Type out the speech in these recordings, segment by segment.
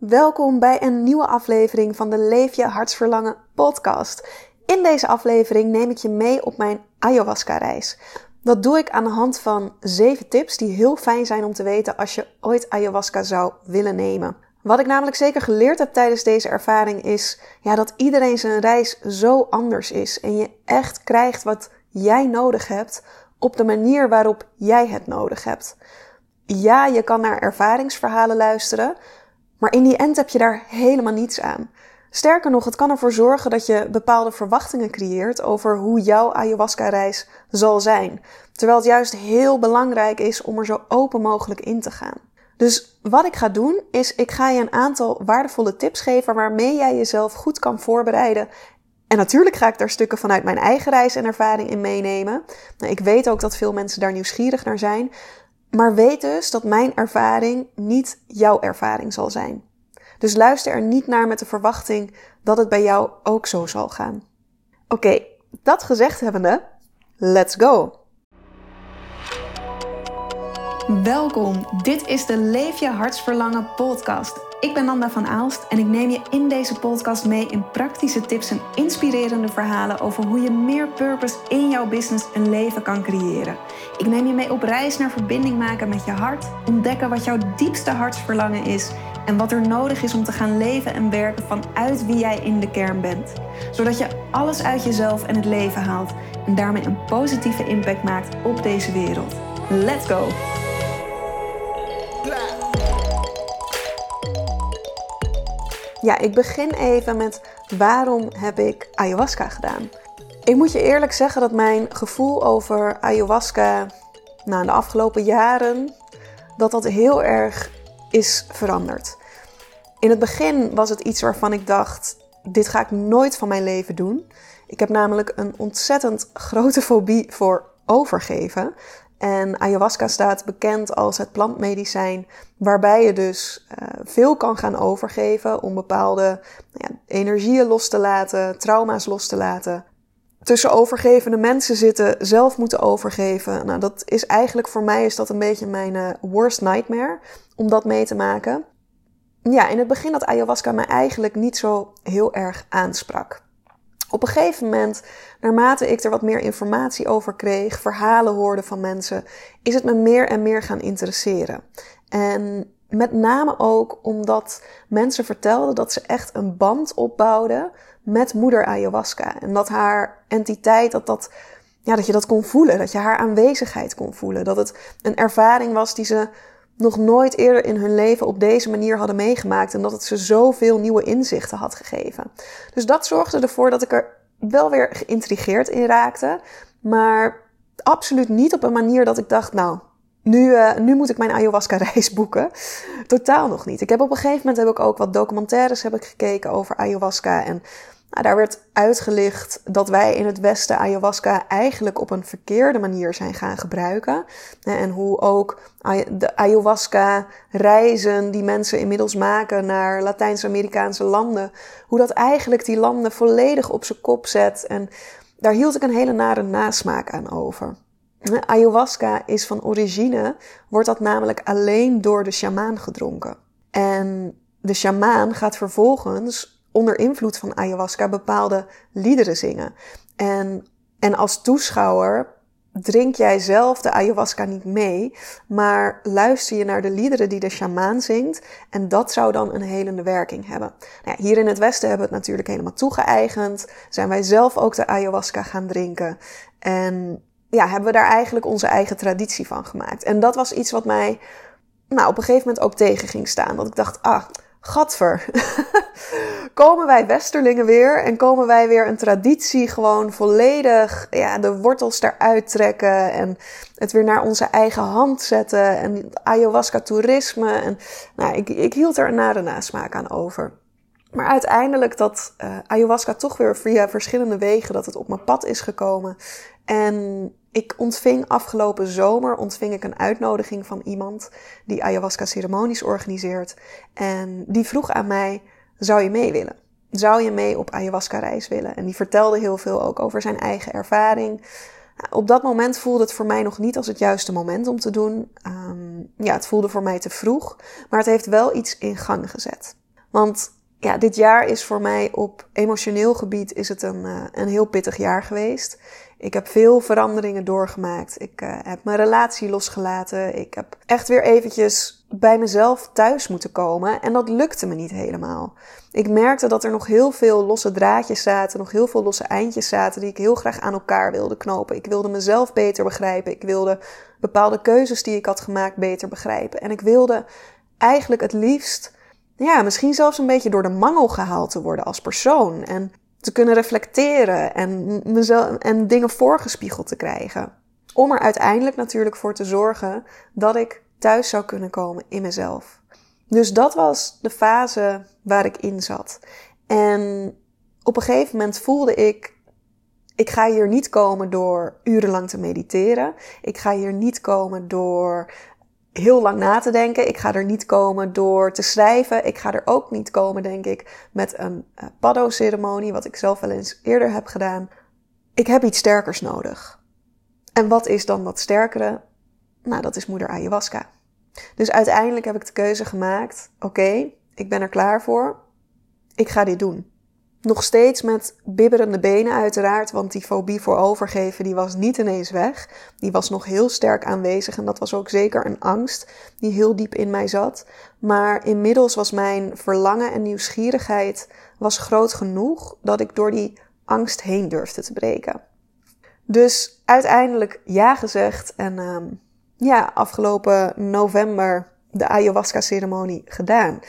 Welkom bij een nieuwe aflevering van de Leef Je Hartsverlangen podcast. In deze aflevering neem ik je mee op mijn ayahuasca-reis. Dat doe ik aan de hand van 7 tips die heel fijn zijn om te weten als je ooit ayahuasca zou willen nemen. Wat ik namelijk zeker geleerd heb tijdens deze ervaring is dat iedereen zijn reis zo anders is. En je echt krijgt wat jij nodig hebt op de manier waarop jij het nodig hebt. Ja, je kan naar ervaringsverhalen luisteren, maar in die end heb je daar helemaal niets aan. Sterker nog, het kan ervoor zorgen dat je bepaalde verwachtingen creëert over hoe jouw ayahuasca-reis zal zijn. Terwijl het juist heel belangrijk is om er zo open mogelijk in te gaan. Dus wat ik ga doen is, ik ga je een aantal waardevolle tips geven waarmee jij jezelf goed kan voorbereiden. En natuurlijk ga ik daar stukken vanuit mijn eigen reis en ervaring in meenemen. Ik weet ook dat veel mensen daar nieuwsgierig naar zijn. Maar weet dus dat mijn ervaring niet jouw ervaring zal zijn. Dus luister er niet naar met de verwachting dat het bij jou ook zo zal gaan. Oké, dat gezegd hebbende, let's go! Welkom, dit is de Leef Je Hartsverlangen podcast. Ik ben Nanda van Aalst en ik neem je in deze podcast mee in praktische tips en inspirerende verhalen over hoe je meer purpose in jouw business en leven kan creëren. Ik neem je mee op reis naar verbinding maken met je hart, ontdekken wat jouw diepste hartsverlangen is en wat er nodig is om te gaan leven en werken vanuit wie jij in de kern bent. Zodat je alles uit jezelf en het leven haalt en daarmee een positieve impact maakt op deze wereld. Let's go! Ja, ik begin even met waarom heb ik ayahuasca gedaan? Ik moet je eerlijk zeggen dat mijn gevoel over ayahuasca in de afgelopen jaren, dat heel erg is veranderd. In het begin was het iets waarvan ik dacht, dit ga ik nooit van mijn leven doen. Ik heb namelijk een ontzettend grote fobie voor overgeven. En ayahuasca staat bekend als het plantmedicijn waarbij je dus veel kan gaan overgeven om bepaalde energieën los te laten, trauma's los te laten. Tussen overgevende mensen zitten, zelf moeten overgeven. Nou, dat is eigenlijk voor mij is dat een beetje mijn worst nightmare om dat mee te maken. Ja, in het begin dat ayahuasca me eigenlijk niet zo heel erg aansprak. Op een gegeven moment, naarmate ik er wat meer informatie over kreeg, verhalen hoorde van mensen, is het me meer en meer gaan interesseren. En met name ook omdat mensen vertelden dat ze echt een band opbouwden met moeder ayahuasca. En dat haar entiteit, dat je dat kon voelen, dat je haar aanwezigheid kon voelen. Dat het een ervaring was die ze nog nooit eerder in hun leven op deze manier hadden meegemaakt. En dat het ze zoveel nieuwe inzichten had gegeven. Dus dat zorgde ervoor dat ik er wel weer geïntrigeerd in raakte. Maar absoluut niet op een manier dat ik dacht, nu moet ik mijn ayahuasca-reis boeken. Totaal nog niet. Ik heb op een gegeven moment ook wat documentaires gekeken over ayahuasca. En daar werd uitgelicht dat wij in het Westen ayahuasca eigenlijk op een verkeerde manier zijn gaan gebruiken. En hoe ook de ayahuasca-reizen die mensen inmiddels maken naar Latijns-Amerikaanse landen, hoe dat eigenlijk die landen volledig op zijn kop zet. En daar hield ik een hele nare nasmaak aan over. Ayahuasca is van origine, wordt dat namelijk alleen door de sjamaan gedronken. En de sjamaan gaat vervolgens onder invloed van ayahuasca bepaalde liederen zingen. En als toeschouwer drink jij zelf de ayahuasca niet mee, maar luister je naar de liederen die de sjamaan zingt en dat zou dan een helende werking hebben. Hier in het Westen hebben we het natuurlijk helemaal toegeëigend, zijn wij zelf ook de ayahuasca gaan drinken en hebben we daar eigenlijk onze eigen traditie van gemaakt. En dat was iets wat mij op een gegeven moment ook tegen ging staan, dat ik dacht, Gadver, komen wij Westerlingen weer en komen wij weer een traditie gewoon volledig de wortels eruit trekken en het weer naar onze eigen hand zetten en ayahuasca-toerisme. En, ik hield er een nare nasmaak aan over. Maar uiteindelijk dat ayahuasca toch weer via verschillende wegen dat het op mijn pad is gekomen. En ik ontving afgelopen zomer een uitnodiging van iemand die ayahuasca-ceremonies organiseert. En die vroeg aan mij, zou je mee willen? Zou je mee op ayahuasca-reis willen? En die vertelde heel veel ook over zijn eigen ervaring. Op dat moment voelde het voor mij nog niet als het juiste moment om te doen. Het voelde voor mij te vroeg, maar het heeft wel iets in gang gezet. Want ja, dit jaar is voor mij op emotioneel gebied is het een heel pittig jaar geweest. Ik heb veel veranderingen doorgemaakt. Ik heb mijn relatie losgelaten. Ik heb echt weer eventjes bij mezelf thuis moeten komen. En dat lukte me niet helemaal. Ik merkte dat er nog heel veel losse draadjes zaten. Nog heel veel losse eindjes zaten die ik heel graag aan elkaar wilde knopen. Ik wilde mezelf beter begrijpen. Ik wilde bepaalde keuzes die ik had gemaakt beter begrijpen. En ik wilde eigenlijk het liefst, ja, misschien zelfs een beetje door de mangel gehaald te worden als persoon. En te kunnen reflecteren en mezelf en dingen voorgespiegeld te krijgen. Om er uiteindelijk natuurlijk voor te zorgen dat ik thuis zou kunnen komen in mezelf. Dus dat was de fase waar ik in zat. En op een gegeven moment voelde ik, ik ga hier niet komen door urenlang te mediteren. Ik ga hier niet komen door heel lang na te denken. Ik ga er niet komen door te schrijven. Ik ga er ook niet komen, denk ik, met een paddo-ceremonie, wat ik zelf wel eens eerder heb gedaan. Ik heb iets sterkers nodig. En wat is dan dat sterkere? Nou, dat is moeder ayahuasca. Dus uiteindelijk heb ik de keuze gemaakt, oké, ik ben er klaar voor. Ik ga dit doen. Nog steeds met bibberende benen uiteraard, want die fobie voor overgeven die was niet ineens weg. Die was nog heel sterk aanwezig en dat was ook zeker een angst die heel diep in mij zat. Maar inmiddels was mijn verlangen en nieuwsgierigheid was groot genoeg dat ik door die angst heen durfde te breken. Dus uiteindelijk ja gezegd en afgelopen november de ayahuasca-ceremonie gedaan.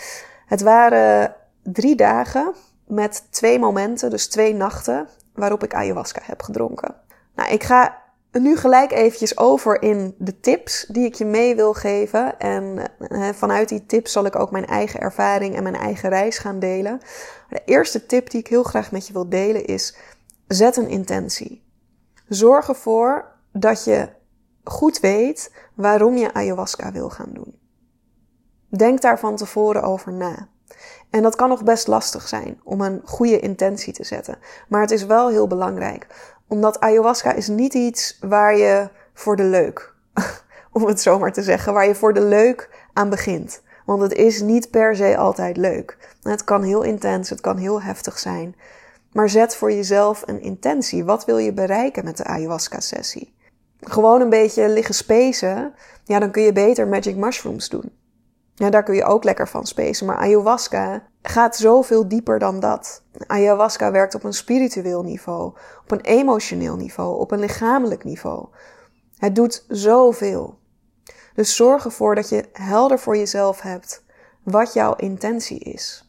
Het waren 3 dagen... met 2 momenten, dus 2 nachten, waarop ik ayahuasca heb gedronken. Nou, ik ga nu gelijk eventjes over in de tips die ik je mee wil geven. En vanuit die tips zal ik ook mijn eigen ervaring en mijn eigen reis gaan delen. De eerste tip die ik heel graag met je wil delen is, zet een intentie. Zorg ervoor dat je goed weet waarom je ayahuasca wil gaan doen. Denk daar van tevoren over na. En dat kan nog best lastig zijn om een goede intentie te zetten. Maar het is wel heel belangrijk. Omdat ayahuasca is niet iets waar je voor de leuk, om het zo maar te zeggen, waar je voor de leuk aan begint. Want het is niet per se altijd leuk. Het kan heel intens, het kan heel heftig zijn. Maar zet voor jezelf een intentie. Wat wil je bereiken met de ayahuasca-sessie? Gewoon een beetje liggen spacen. Ja, dan kun je beter magic mushrooms doen. Ja, daar kun je ook lekker van spacen, maar ayahuasca gaat zoveel dieper dan dat. Ayahuasca werkt op een spiritueel niveau, op een emotioneel niveau, op een lichamelijk niveau. Het doet zoveel. Dus zorg ervoor dat je helder voor jezelf hebt wat jouw intentie is.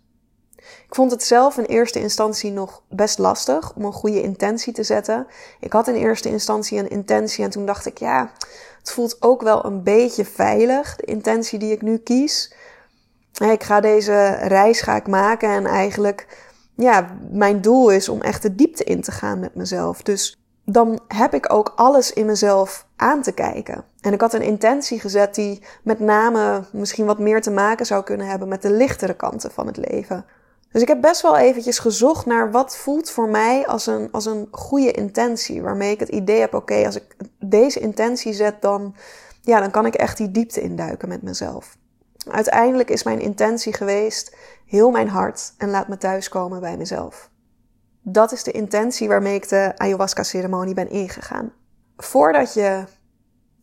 Ik vond het zelf in eerste instantie nog best lastig om een goede intentie te zetten. Ik had in eerste instantie een intentie en toen dacht ik, ja, het voelt ook wel een beetje veilig, de intentie die ik nu kies. Ik ga deze reis ga ik maken en eigenlijk, ja, mijn doel is om echt de diepte in te gaan met mezelf. Dus dan heb ik ook alles in mezelf aan te kijken. En ik had een intentie gezet die met name misschien wat meer te maken zou kunnen hebben met de lichtere kanten van het leven. Dus ik heb best wel eventjes gezocht naar wat voelt voor mij als een goede intentie. Waarmee ik het idee heb, oké, als ik deze intentie zet, dan kan ik echt die diepte induiken met mezelf. Uiteindelijk is mijn intentie geweest, heel mijn hart en laat me thuiskomen bij mezelf. Dat is de intentie waarmee ik de ayahuasca-ceremonie ben ingegaan. Voordat je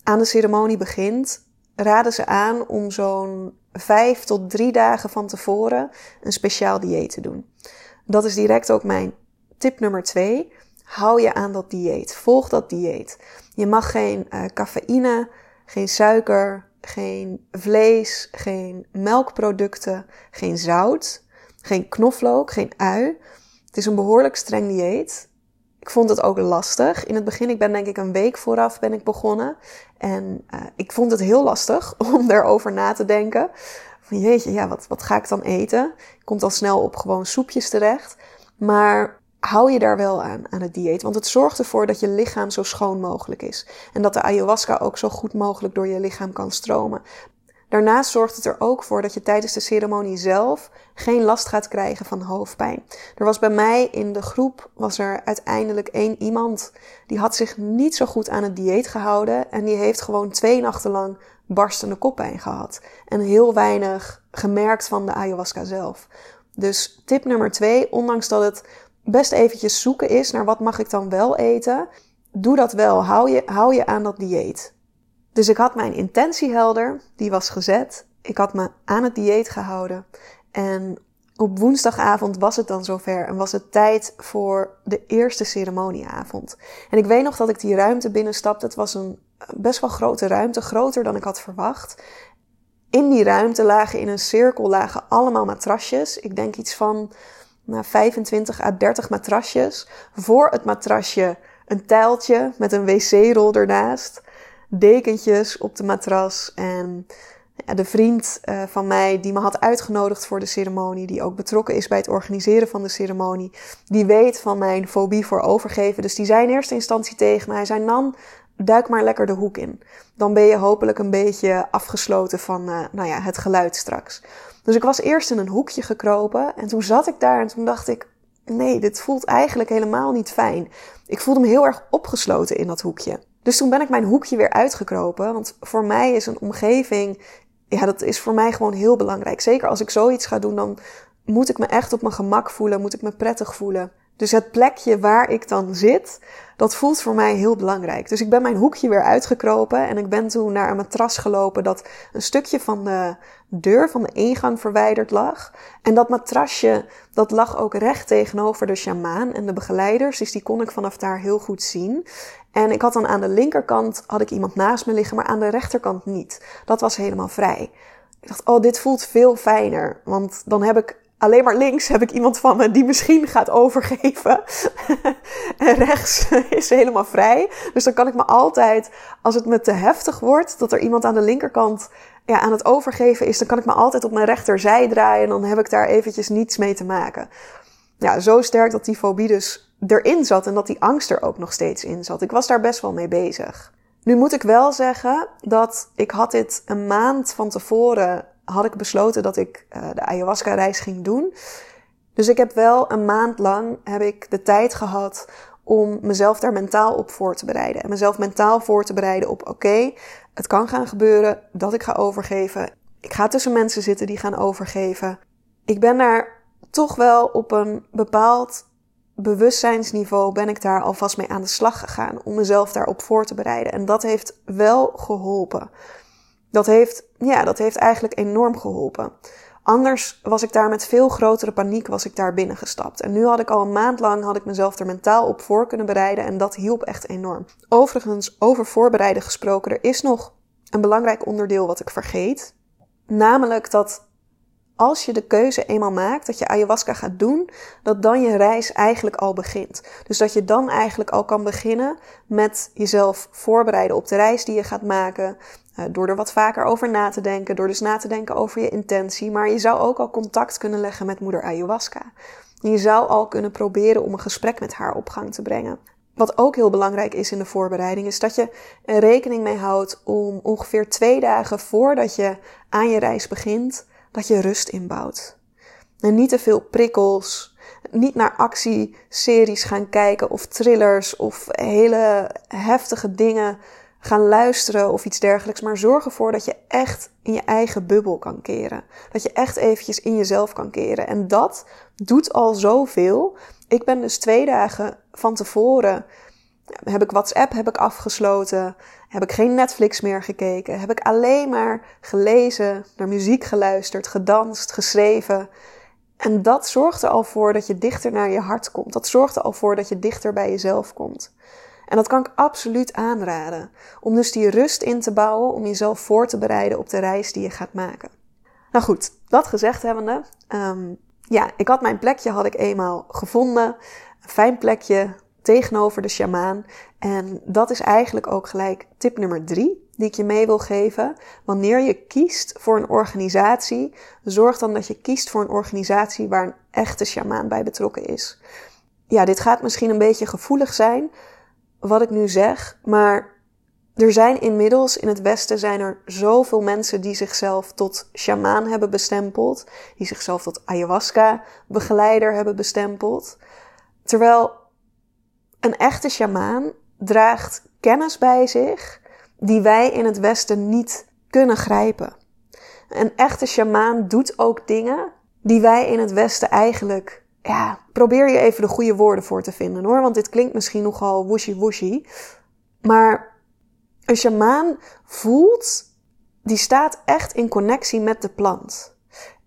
aan de ceremonie begint, raden ze aan om zo'n 5 tot 3 dagen van tevoren een speciaal dieet te doen. Dat is direct ook mijn tip nummer 2. Hou je aan dat dieet. Volg dat dieet. Je mag geen cafeïne, geen suiker, geen vlees, geen melkproducten, geen zout, geen knoflook, geen ui. Het is een behoorlijk streng dieet. Ik vond het ook lastig. In het begin, ik ben denk ik een week vooraf ben ik begonnen. En ik vond het heel lastig om daarover na te denken. Van jeetje, ja, wat ga ik dan eten? Ik kom al snel op gewoon soepjes terecht. Maar hou je daar wel aan het dieet. Want het zorgt ervoor dat je lichaam zo schoon mogelijk is. En dat de ayahuasca ook zo goed mogelijk door je lichaam kan stromen. Daarnaast zorgt het er ook voor dat je tijdens de ceremonie zelf geen last gaat krijgen van hoofdpijn. Er was bij mij in de groep was er uiteindelijk 1 iemand die had zich niet zo goed aan het dieet gehouden en die heeft gewoon 2 nachten lang barstende koppijn gehad en heel weinig gemerkt van de ayahuasca zelf. Dus tip nummer 2, ondanks dat het best eventjes zoeken is naar wat mag ik dan wel eten, doe dat wel, hou je aan dat dieet. Dus ik had mijn intentie helder, die was gezet. Ik had me aan het dieet gehouden. En op woensdagavond was het dan zover en was het tijd voor de eerste ceremonieavond. En ik weet nog dat ik die ruimte binnenstapte. Het was een best wel grote ruimte, groter dan ik had verwacht. In die ruimte lagen in een cirkel allemaal matrasjes. Ik denk iets van 25 à 30 matrasjes. Voor het matrasje een tijltje met een wc-rol ernaast. Dekentjes op de matras en de vriend van mij die me had uitgenodigd voor de ceremonie, die ook betrokken is bij het organiseren van de ceremonie, die weet van mijn fobie voor overgeven. Dus die zei in eerste instantie tegen mij, hij zei, Nan, duik maar lekker de hoek in. Dan ben je hopelijk een beetje afgesloten van het geluid straks. Dus ik was eerst in een hoekje gekropen en toen zat ik daar en toen dacht ik, nee, dit voelt eigenlijk helemaal niet fijn. Ik voelde me heel erg opgesloten in dat hoekje. Dus toen ben ik mijn hoekje weer uitgekropen, want voor mij is een omgeving, ja, dat is voor mij gewoon heel belangrijk. Zeker als ik zoiets ga doen, dan moet ik me echt op mijn gemak voelen, moet ik me prettig voelen. Dus het plekje waar ik dan zit, dat voelt voor mij heel belangrijk. Dus ik ben mijn hoekje weer uitgekropen en ik ben toen naar een matras gelopen dat een stukje van de deur, van de ingang verwijderd lag. En dat matrasje, dat lag ook recht tegenover de sjamaan en de begeleiders, dus die kon ik vanaf daar heel goed zien. En ik had dan aan de linkerkant had ik iemand naast me liggen, maar aan de rechterkant niet. Dat was helemaal vrij. Ik dacht, oh, dit voelt veel fijner, want dan heb ik alleen maar links heb ik iemand van me die misschien gaat overgeven. En rechts is helemaal vrij. Dus dan kan ik me altijd, als het me te heftig wordt, dat er iemand aan de linkerkant aan het overgeven is, dan kan ik me altijd op mijn rechterzij draaien en dan heb ik daar eventjes niets mee te maken. Ja, zo sterk dat die fobie dus erin zat en dat die angst er ook nog steeds in zat. Ik was daar best wel mee bezig. Nu moet ik wel zeggen dat ik had dit een maand van tevoren had ik besloten dat ik de ayahuasca-reis ging doen. Dus ik heb wel een maand lang de tijd gehad om mezelf daar mentaal op voor te bereiden. En mezelf mentaal voor te bereiden op oké, het kan gaan gebeuren dat ik ga overgeven. Ik ga tussen mensen zitten die gaan overgeven. Ik ben daar toch wel op een bepaald bewustzijnsniveau ben ik daar alvast mee aan de slag gegaan om mezelf daarop voor te bereiden. En dat heeft wel geholpen. Dat heeft eigenlijk enorm geholpen. Anders was ik daar met veel grotere paniek binnengestapt. En nu had ik al een maand lang mezelf er mentaal op voor kunnen bereiden. En dat hielp echt enorm. Overigens, over voorbereiden gesproken, er is nog een belangrijk onderdeel wat ik vergeet. Namelijk dat als je de keuze eenmaal maakt dat je ayahuasca gaat doen, dat dan je reis eigenlijk al begint. Dus dat je dan eigenlijk al kan beginnen met jezelf voorbereiden op de reis die je gaat maken, door er wat vaker over na te denken, door dus na te denken over je intentie. Maar je zou ook al contact kunnen leggen met moeder ayahuasca. Je zou al kunnen proberen om een gesprek met haar op gang te brengen. Wat ook heel belangrijk is in de voorbereiding, is dat je er rekening mee houdt om ongeveer 2 dagen voordat je aan je reis begint, dat je rust inbouwt. En niet te veel prikkels. Niet naar actieseries gaan kijken of thrillers of hele heftige dingen gaan luisteren of iets dergelijks. Maar zorg ervoor dat je echt in je eigen bubbel kan keren. Dat je echt eventjes in jezelf kan keren. En dat doet al zoveel. Ik ben dus 2 dagen van tevoren, heb ik WhatsApp afgesloten, heb ik geen Netflix meer gekeken, heb ik alleen maar gelezen, naar muziek geluisterd, gedanst, geschreven. En dat zorgt er al voor dat je dichter naar je hart komt. Dat zorgt er al voor dat je dichter bij jezelf komt. En dat kan ik absoluut aanraden. Om dus die rust in te bouwen, om jezelf voor te bereiden op de reis die je gaat maken. Nou goed, dat gezegd hebbende, ik had mijn plekje eenmaal gevonden. Een fijn plekje tegenover de sjamaan. En dat is eigenlijk ook gelijk tip nummer 3 die ik je mee wil geven. Wanneer je kiest voor een organisatie, zorg dan dat je kiest voor een organisatie waar een echte sjamaan bij betrokken is. Ja, dit gaat misschien een beetje gevoelig zijn wat ik nu zeg, maar er zijn inmiddels in het Westen zoveel mensen die zichzelf tot sjamaan hebben bestempeld, die zichzelf tot ayahuasca-begeleider hebben bestempeld, terwijl een echte sjamaan draagt kennis bij zich die wij in het Westen niet kunnen grijpen. Een echte sjamaan doet ook dingen die wij in het Westen eigenlijk... Ja, probeer je even de goede woorden voor te vinden, hoor. Want dit klinkt misschien nogal wooshy-wooshy. Maar een sjamaan voelt... Die staat echt in connectie met de plant.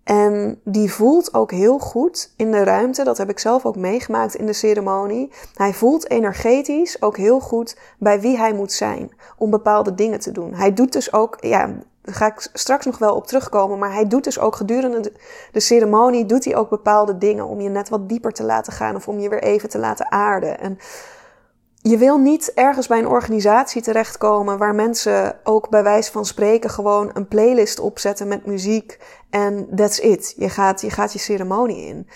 En die voelt ook heel goed in de ruimte. Dat heb ik zelf ook meegemaakt in de ceremonie. Hij voelt energetisch ook heel goed bij wie hij moet zijn. Om bepaalde dingen te doen. Hij doet dus ook... Ja, daar ga ik straks nog wel op terugkomen. Maar hij doet dus ook gedurende de ceremonie... doet hij ook bepaalde dingen om je net wat dieper te laten gaan... of om je weer even te laten aarden. En je wil niet ergens bij een organisatie terechtkomen... waar mensen ook bij wijze van spreken... gewoon een playlist opzetten met muziek. En that's it. Je gaat je ceremonie in.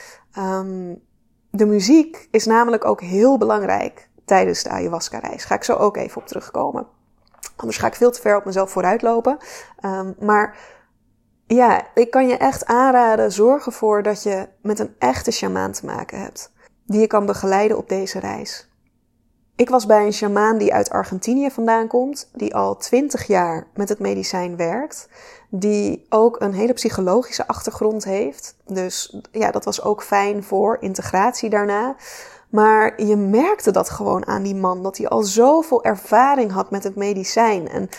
De muziek is namelijk ook heel belangrijk... tijdens de ayahuasca-reis. Ga ik zo ook even op terugkomen. Anders ga ik veel te ver op mezelf vooruitlopen. Maar ja, ik kan je echt aanraden... zorg ervoor dat je met een echte sjamaan te maken hebt... die je kan begeleiden op deze reis. Ik was bij een sjamaan die uit Argentinië vandaan komt... die al 20 jaar met het medicijn werkt... die ook een hele psychologische achtergrond heeft. Dus ja, dat was ook fijn voor integratie daarna... Maar je merkte dat gewoon aan die man. Dat hij al zoveel ervaring had met het medicijn. En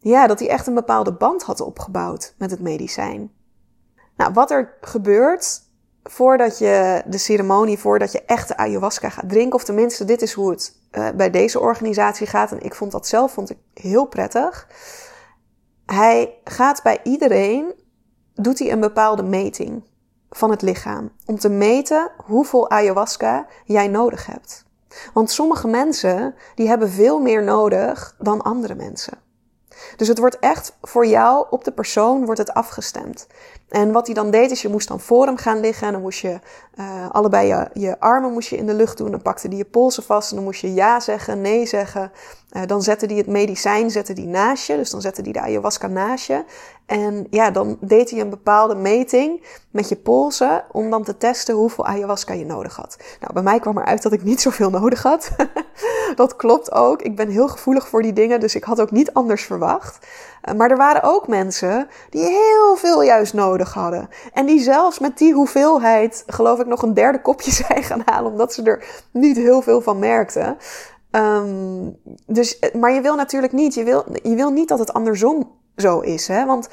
ja, dat hij echt een bepaalde band had opgebouwd met het medicijn. Nou, wat er gebeurt voordat je de ceremonie, voordat je echt de ayahuasca gaat drinken. Of tenminste, dit is hoe het bij deze organisatie gaat. En ik vond dat zelf heel prettig. Hij gaat bij iedereen, doet hij een bepaalde meting. Van het lichaam. Om te meten hoeveel ayahuasca jij nodig hebt. Want sommige mensen, die hebben veel meer nodig dan andere mensen. Dus het wordt echt voor jou, op de persoon, wordt het afgestemd. En wat hij dan deed, is je moest dan voor hem gaan liggen. En dan moest je allebei je armen moest je in de lucht doen. Dan pakte hij je polsen vast en dan moest je ja zeggen, nee zeggen. Dan zette hij het medicijn naast je. Dus dan zette hij de ayahuasca naast je. En ja, dan deed hij een bepaalde meting met je polsen... om dan te testen hoeveel ayahuasca je nodig had. Nou, bij mij kwam eruit dat ik niet zoveel nodig had. Dat klopt ook. Ik ben heel gevoelig voor die dingen, dus ik had ook niet anders verwacht. Maar er waren ook mensen die heel veel juist nodig hadden. En die zelfs met die hoeveelheid, geloof ik, nog een derde kopje zijn gaan halen... omdat ze er niet heel veel van merkten... Maar je wil natuurlijk niet, je wil niet dat het andersom zo is, hè? Want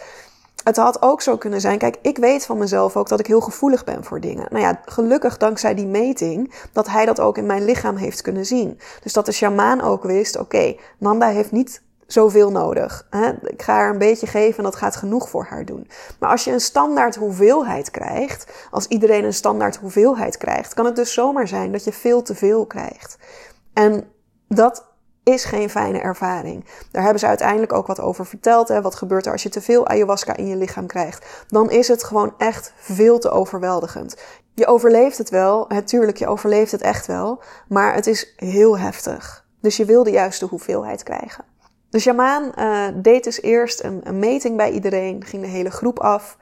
het had ook zo kunnen zijn, kijk, ik weet van mezelf ook dat ik heel gevoelig ben voor dingen. Nou ja, gelukkig dankzij die meting, dat hij dat ook in mijn lichaam heeft kunnen zien. Dus dat de sjamaan ook wist, oké, Nanda heeft niet zoveel nodig. Hè? Ik ga haar een beetje geven en dat gaat genoeg voor haar doen. Maar als je een standaard hoeveelheid krijgt, als iedereen een standaard hoeveelheid krijgt, kan het dus zomaar zijn dat je veel te veel krijgt. En dat is geen fijne ervaring. Daar hebben ze uiteindelijk ook wat over verteld. Hè? Wat gebeurt er als je te veel ayahuasca in je lichaam krijgt? Dan is het gewoon echt veel te overweldigend. Je overleeft het wel. Natuurlijk, je overleeft het echt wel. Maar het is heel heftig. Dus je wil de juiste hoeveelheid krijgen. De sjamaan deed dus eerst een meting bij iedereen. Ging de hele groep af.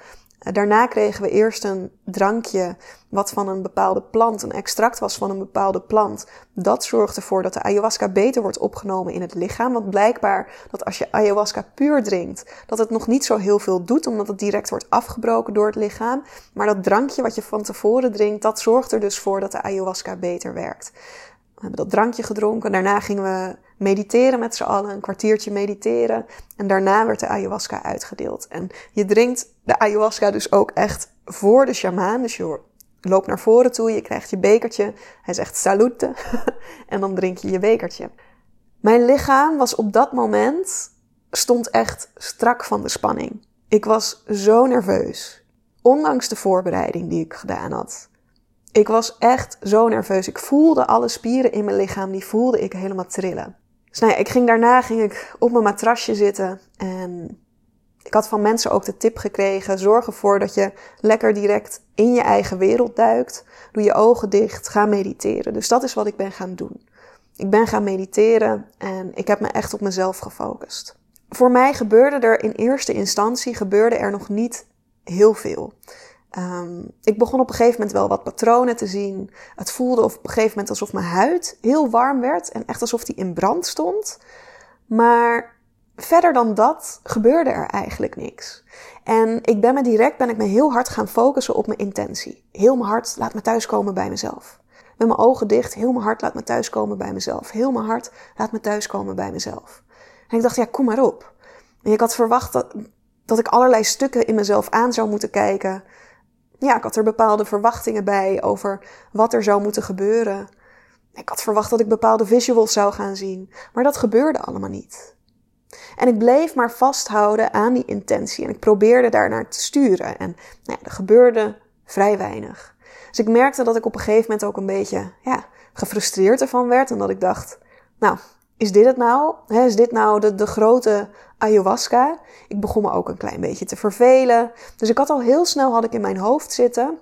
Daarna kregen we eerst een drankje wat van een bepaalde plant, een extract was van een bepaalde plant. Dat zorgt ervoor dat de ayahuasca beter wordt opgenomen in het lichaam. Want blijkbaar dat als je ayahuasca puur drinkt, dat het nog niet zo heel veel doet, omdat het direct wordt afgebroken door het lichaam. Maar dat drankje wat je van tevoren drinkt, dat zorgt er dus voor dat de ayahuasca beter werkt. We hebben dat drankje gedronken. Daarna gingen we mediteren met z'n allen. Een kwartiertje mediteren. En daarna werd de ayahuasca uitgedeeld. En je drinkt de ayahuasca dus ook echt voor de sjamaan. Dus je loopt naar voren toe. Je krijgt je bekertje. Hij zegt salute. En dan drink je je bekertje. Mijn lichaam was op dat moment... stond echt strak van de spanning. Ik was zo nerveus. Ondanks de voorbereiding die ik gedaan had... Ik was echt zo nerveus. Ik voelde alle spieren in mijn lichaam, die voelde ik helemaal trillen. Dus nou ja, daarna ging ik op mijn matrasje zitten. En ik had van mensen ook de tip gekregen. Zorg ervoor dat je lekker direct in je eigen wereld duikt. Doe je ogen dicht, ga mediteren. Dus dat is wat ik ben gaan doen. Ik ben gaan mediteren en ik heb me echt op mezelf gefocust. Voor mij gebeurde er in eerste instantie nog niet heel veel. Ik begon op een gegeven moment wel wat patronen te zien. Het voelde op een gegeven moment alsof mijn huid heel warm werd en echt alsof die in brand stond. Maar verder dan dat gebeurde er eigenlijk niks. En ik ben me heel hard gaan focussen op mijn intentie. Heel mijn hart laat me thuiskomen bij mezelf. Met mijn ogen dicht, heel mijn hart laat me thuiskomen bij mezelf. Heel mijn hart laat me thuiskomen bij mezelf. En ik dacht, ja, kom maar op. En ik had verwacht dat ik allerlei stukken in mezelf aan zou moeten kijken. Ja, ik had er bepaalde verwachtingen bij over wat er zou moeten gebeuren. Ik had verwacht dat ik bepaalde visuals zou gaan zien. Maar dat gebeurde allemaal niet. En ik bleef maar vasthouden aan die intentie. En ik probeerde daarnaar te sturen. En nou ja, er gebeurde vrij weinig. Dus ik merkte dat ik op een gegeven moment ook een beetje gefrustreerd ervan werd. En dat ik dacht, nou, is dit het nou? Is dit nou de grote ayahuasca? Ik begon me ook een klein beetje te vervelen. Dus ik had al heel snel in mijn hoofd zitten,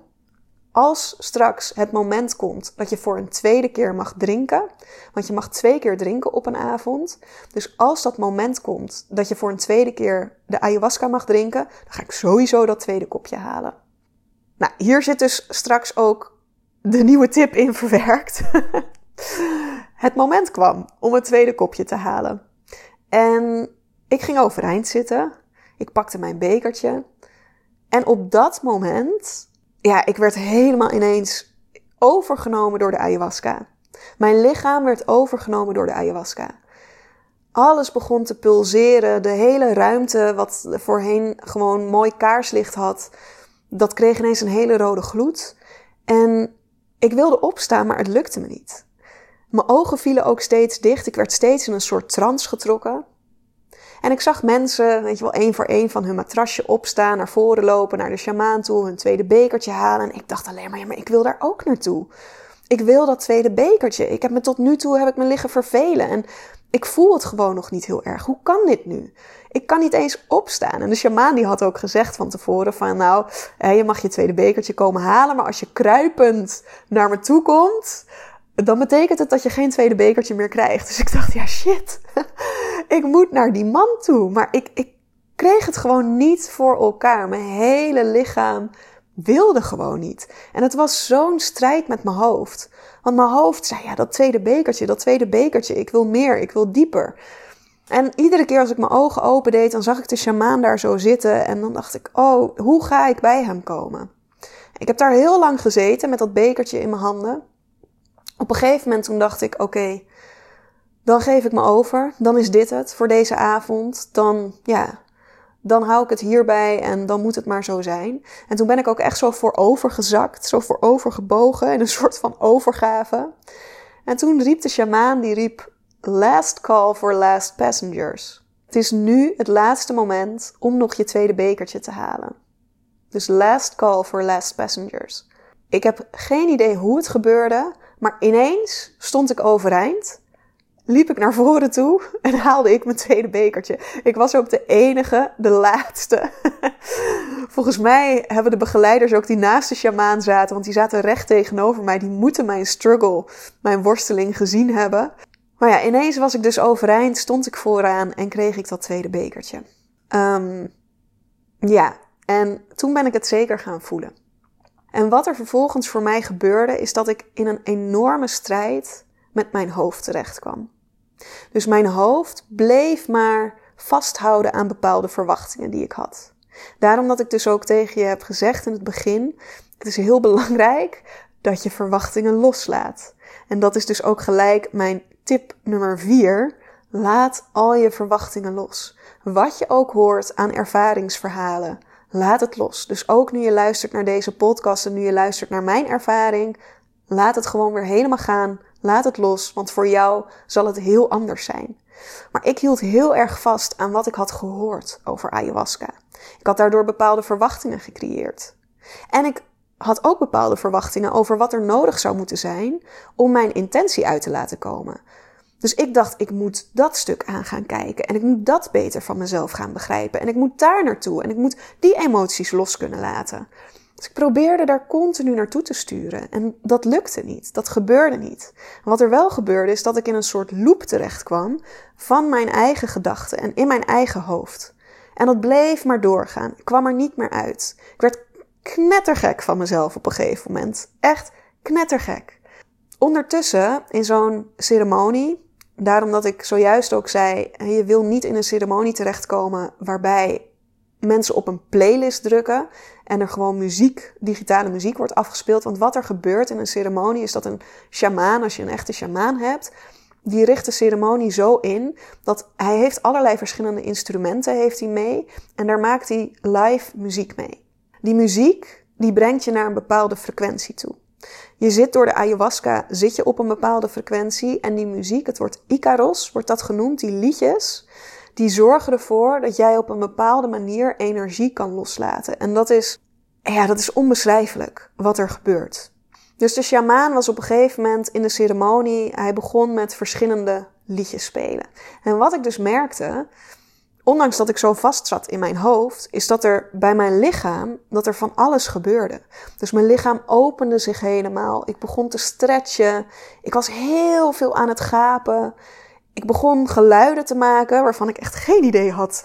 als straks het moment komt dat je voor een tweede keer mag drinken, want je mag 2 keer drinken op een avond. Dus als dat moment komt dat je voor een tweede keer de ayahuasca mag drinken, dan ga ik sowieso dat tweede kopje halen. Nou, hier zit dus straks ook de nieuwe tip in verwerkt. Het moment kwam om het tweede kopje te halen. En ik ging overeind zitten. Ik pakte mijn bekertje. En op dat moment, ik werd helemaal ineens overgenomen door de ayahuasca. Mijn lichaam werd overgenomen door de ayahuasca. Alles begon te pulseren. De hele ruimte, wat voorheen gewoon mooi kaarslicht had, dat kreeg ineens een hele rode gloed. En ik wilde opstaan, maar het lukte me niet. Mijn ogen vielen ook steeds dicht. Ik werd steeds in een soort trance getrokken. En ik zag mensen, één voor één van hun matrasje opstaan, naar voren lopen, naar de sjamaan toe, hun tweede bekertje halen. En ik dacht alleen maar, maar ik wil daar ook naartoe. Ik wil dat tweede bekertje. Tot nu toe heb ik me liggen vervelen. En ik voel het gewoon nog niet heel erg. Hoe kan dit nu? Ik kan niet eens opstaan. En de sjamaan die had ook gezegd van tevoren van, nou, je mag je tweede bekertje komen halen, maar als je kruipend naar me toe komt, dan betekent het dat je geen tweede bekertje meer krijgt. Dus ik dacht, ja shit, ik moet naar die man toe. Maar ik kreeg het gewoon niet voor elkaar. Mijn hele lichaam wilde gewoon niet. En het was zo'n strijd met mijn hoofd. Want mijn hoofd zei, ja, dat tweede bekertje. Ik wil meer, ik wil dieper. En iedere keer als ik mijn ogen opendeed, dan zag ik de sjamaan daar zo zitten. En dan dacht ik, oh, hoe ga ik bij hem komen? Ik heb daar heel lang gezeten met dat bekertje in mijn handen. Op een gegeven moment toen dacht ik, oké, dan geef ik me over. Dan is dit het voor deze avond. Dan hou ik het hierbij en dan moet het maar zo zijn. En toen ben ik ook echt zo voorover gezakt, zo voorover gebogen in een soort van overgave. En toen riep de sjamaan, last call for last passengers. Het is nu het laatste moment om nog je tweede bekertje te halen. Dus last call for last passengers. Ik heb geen idee hoe het gebeurde, maar ineens stond ik overeind, liep ik naar voren toe en haalde ik mijn tweede bekertje. Ik was ook de enige, de laatste. Volgens mij hebben de begeleiders ook die naast de sjamaan zaten, want die zaten recht tegenover mij. Die moeten mijn struggle, mijn worsteling gezien hebben. Maar ja, ineens was ik dus overeind, stond ik vooraan en kreeg ik dat tweede bekertje. En toen ben ik het zeker gaan voelen. En wat er vervolgens voor mij gebeurde, is dat ik in een enorme strijd met mijn hoofd terecht kwam. Dus mijn hoofd bleef maar vasthouden aan bepaalde verwachtingen die ik had. Daarom dat ik dus ook tegen je heb gezegd in het begin, het is heel belangrijk dat je verwachtingen loslaat. En dat is dus ook gelijk mijn tip nummer 4. Laat al je verwachtingen los. Wat je ook hoort aan ervaringsverhalen, laat het los. Dus ook nu je luistert naar deze podcast en nu je luistert naar mijn ervaring, laat het gewoon weer helemaal gaan. Laat het los, want voor jou zal het heel anders zijn. Maar ik hield heel erg vast aan wat ik had gehoord over ayahuasca. Ik had daardoor bepaalde verwachtingen gecreëerd. En ik had ook bepaalde verwachtingen over wat er nodig zou moeten zijn om mijn intentie uit te laten komen. Dus ik dacht, ik moet dat stuk aan gaan kijken en ik moet dat beter van mezelf gaan begrijpen en ik moet daar naartoe en ik moet die emoties los kunnen laten. Dus ik probeerde daar continu naartoe te sturen en dat lukte niet, dat gebeurde niet. En wat er wel gebeurde is dat ik in een soort loop terecht kwam van mijn eigen gedachten en in mijn eigen hoofd. En dat bleef maar doorgaan, ik kwam er niet meer uit. Ik werd knettergek van mezelf op een gegeven moment, echt knettergek. Ondertussen in zo'n ceremonie, Daarom dat ik zojuist ook zei, je wil niet in een ceremonie terechtkomen waarbij mensen op een playlist drukken en er gewoon muziek, digitale muziek wordt afgespeeld. Want wat er gebeurt in een ceremonie is dat een sjamaan, als je een echte sjamaan hebt, die richt de ceremonie zo in dat hij heeft allerlei verschillende instrumenten heeft hij mee en daar maakt hij live muziek mee. Die muziek die brengt je naar een bepaalde frequentie toe. Je zit door de ayahuasca, zit je op een bepaalde frequentie en die muziek, het wordt Icaros, wordt dat genoemd, die liedjes, die zorgen ervoor dat jij op een bepaalde manier energie kan loslaten. En dat is onbeschrijfelijk wat er gebeurt. Dus de sjamaan was op een gegeven moment in de ceremonie, hij begon met verschillende liedjes spelen. En wat ik dus merkte, ondanks dat ik zo vast zat in mijn hoofd, is dat er bij mijn lichaam, dat er van alles gebeurde. Dus mijn lichaam opende zich helemaal. Ik begon te stretchen. Ik was heel veel aan het gapen. Ik begon geluiden te maken waarvan ik echt geen idee had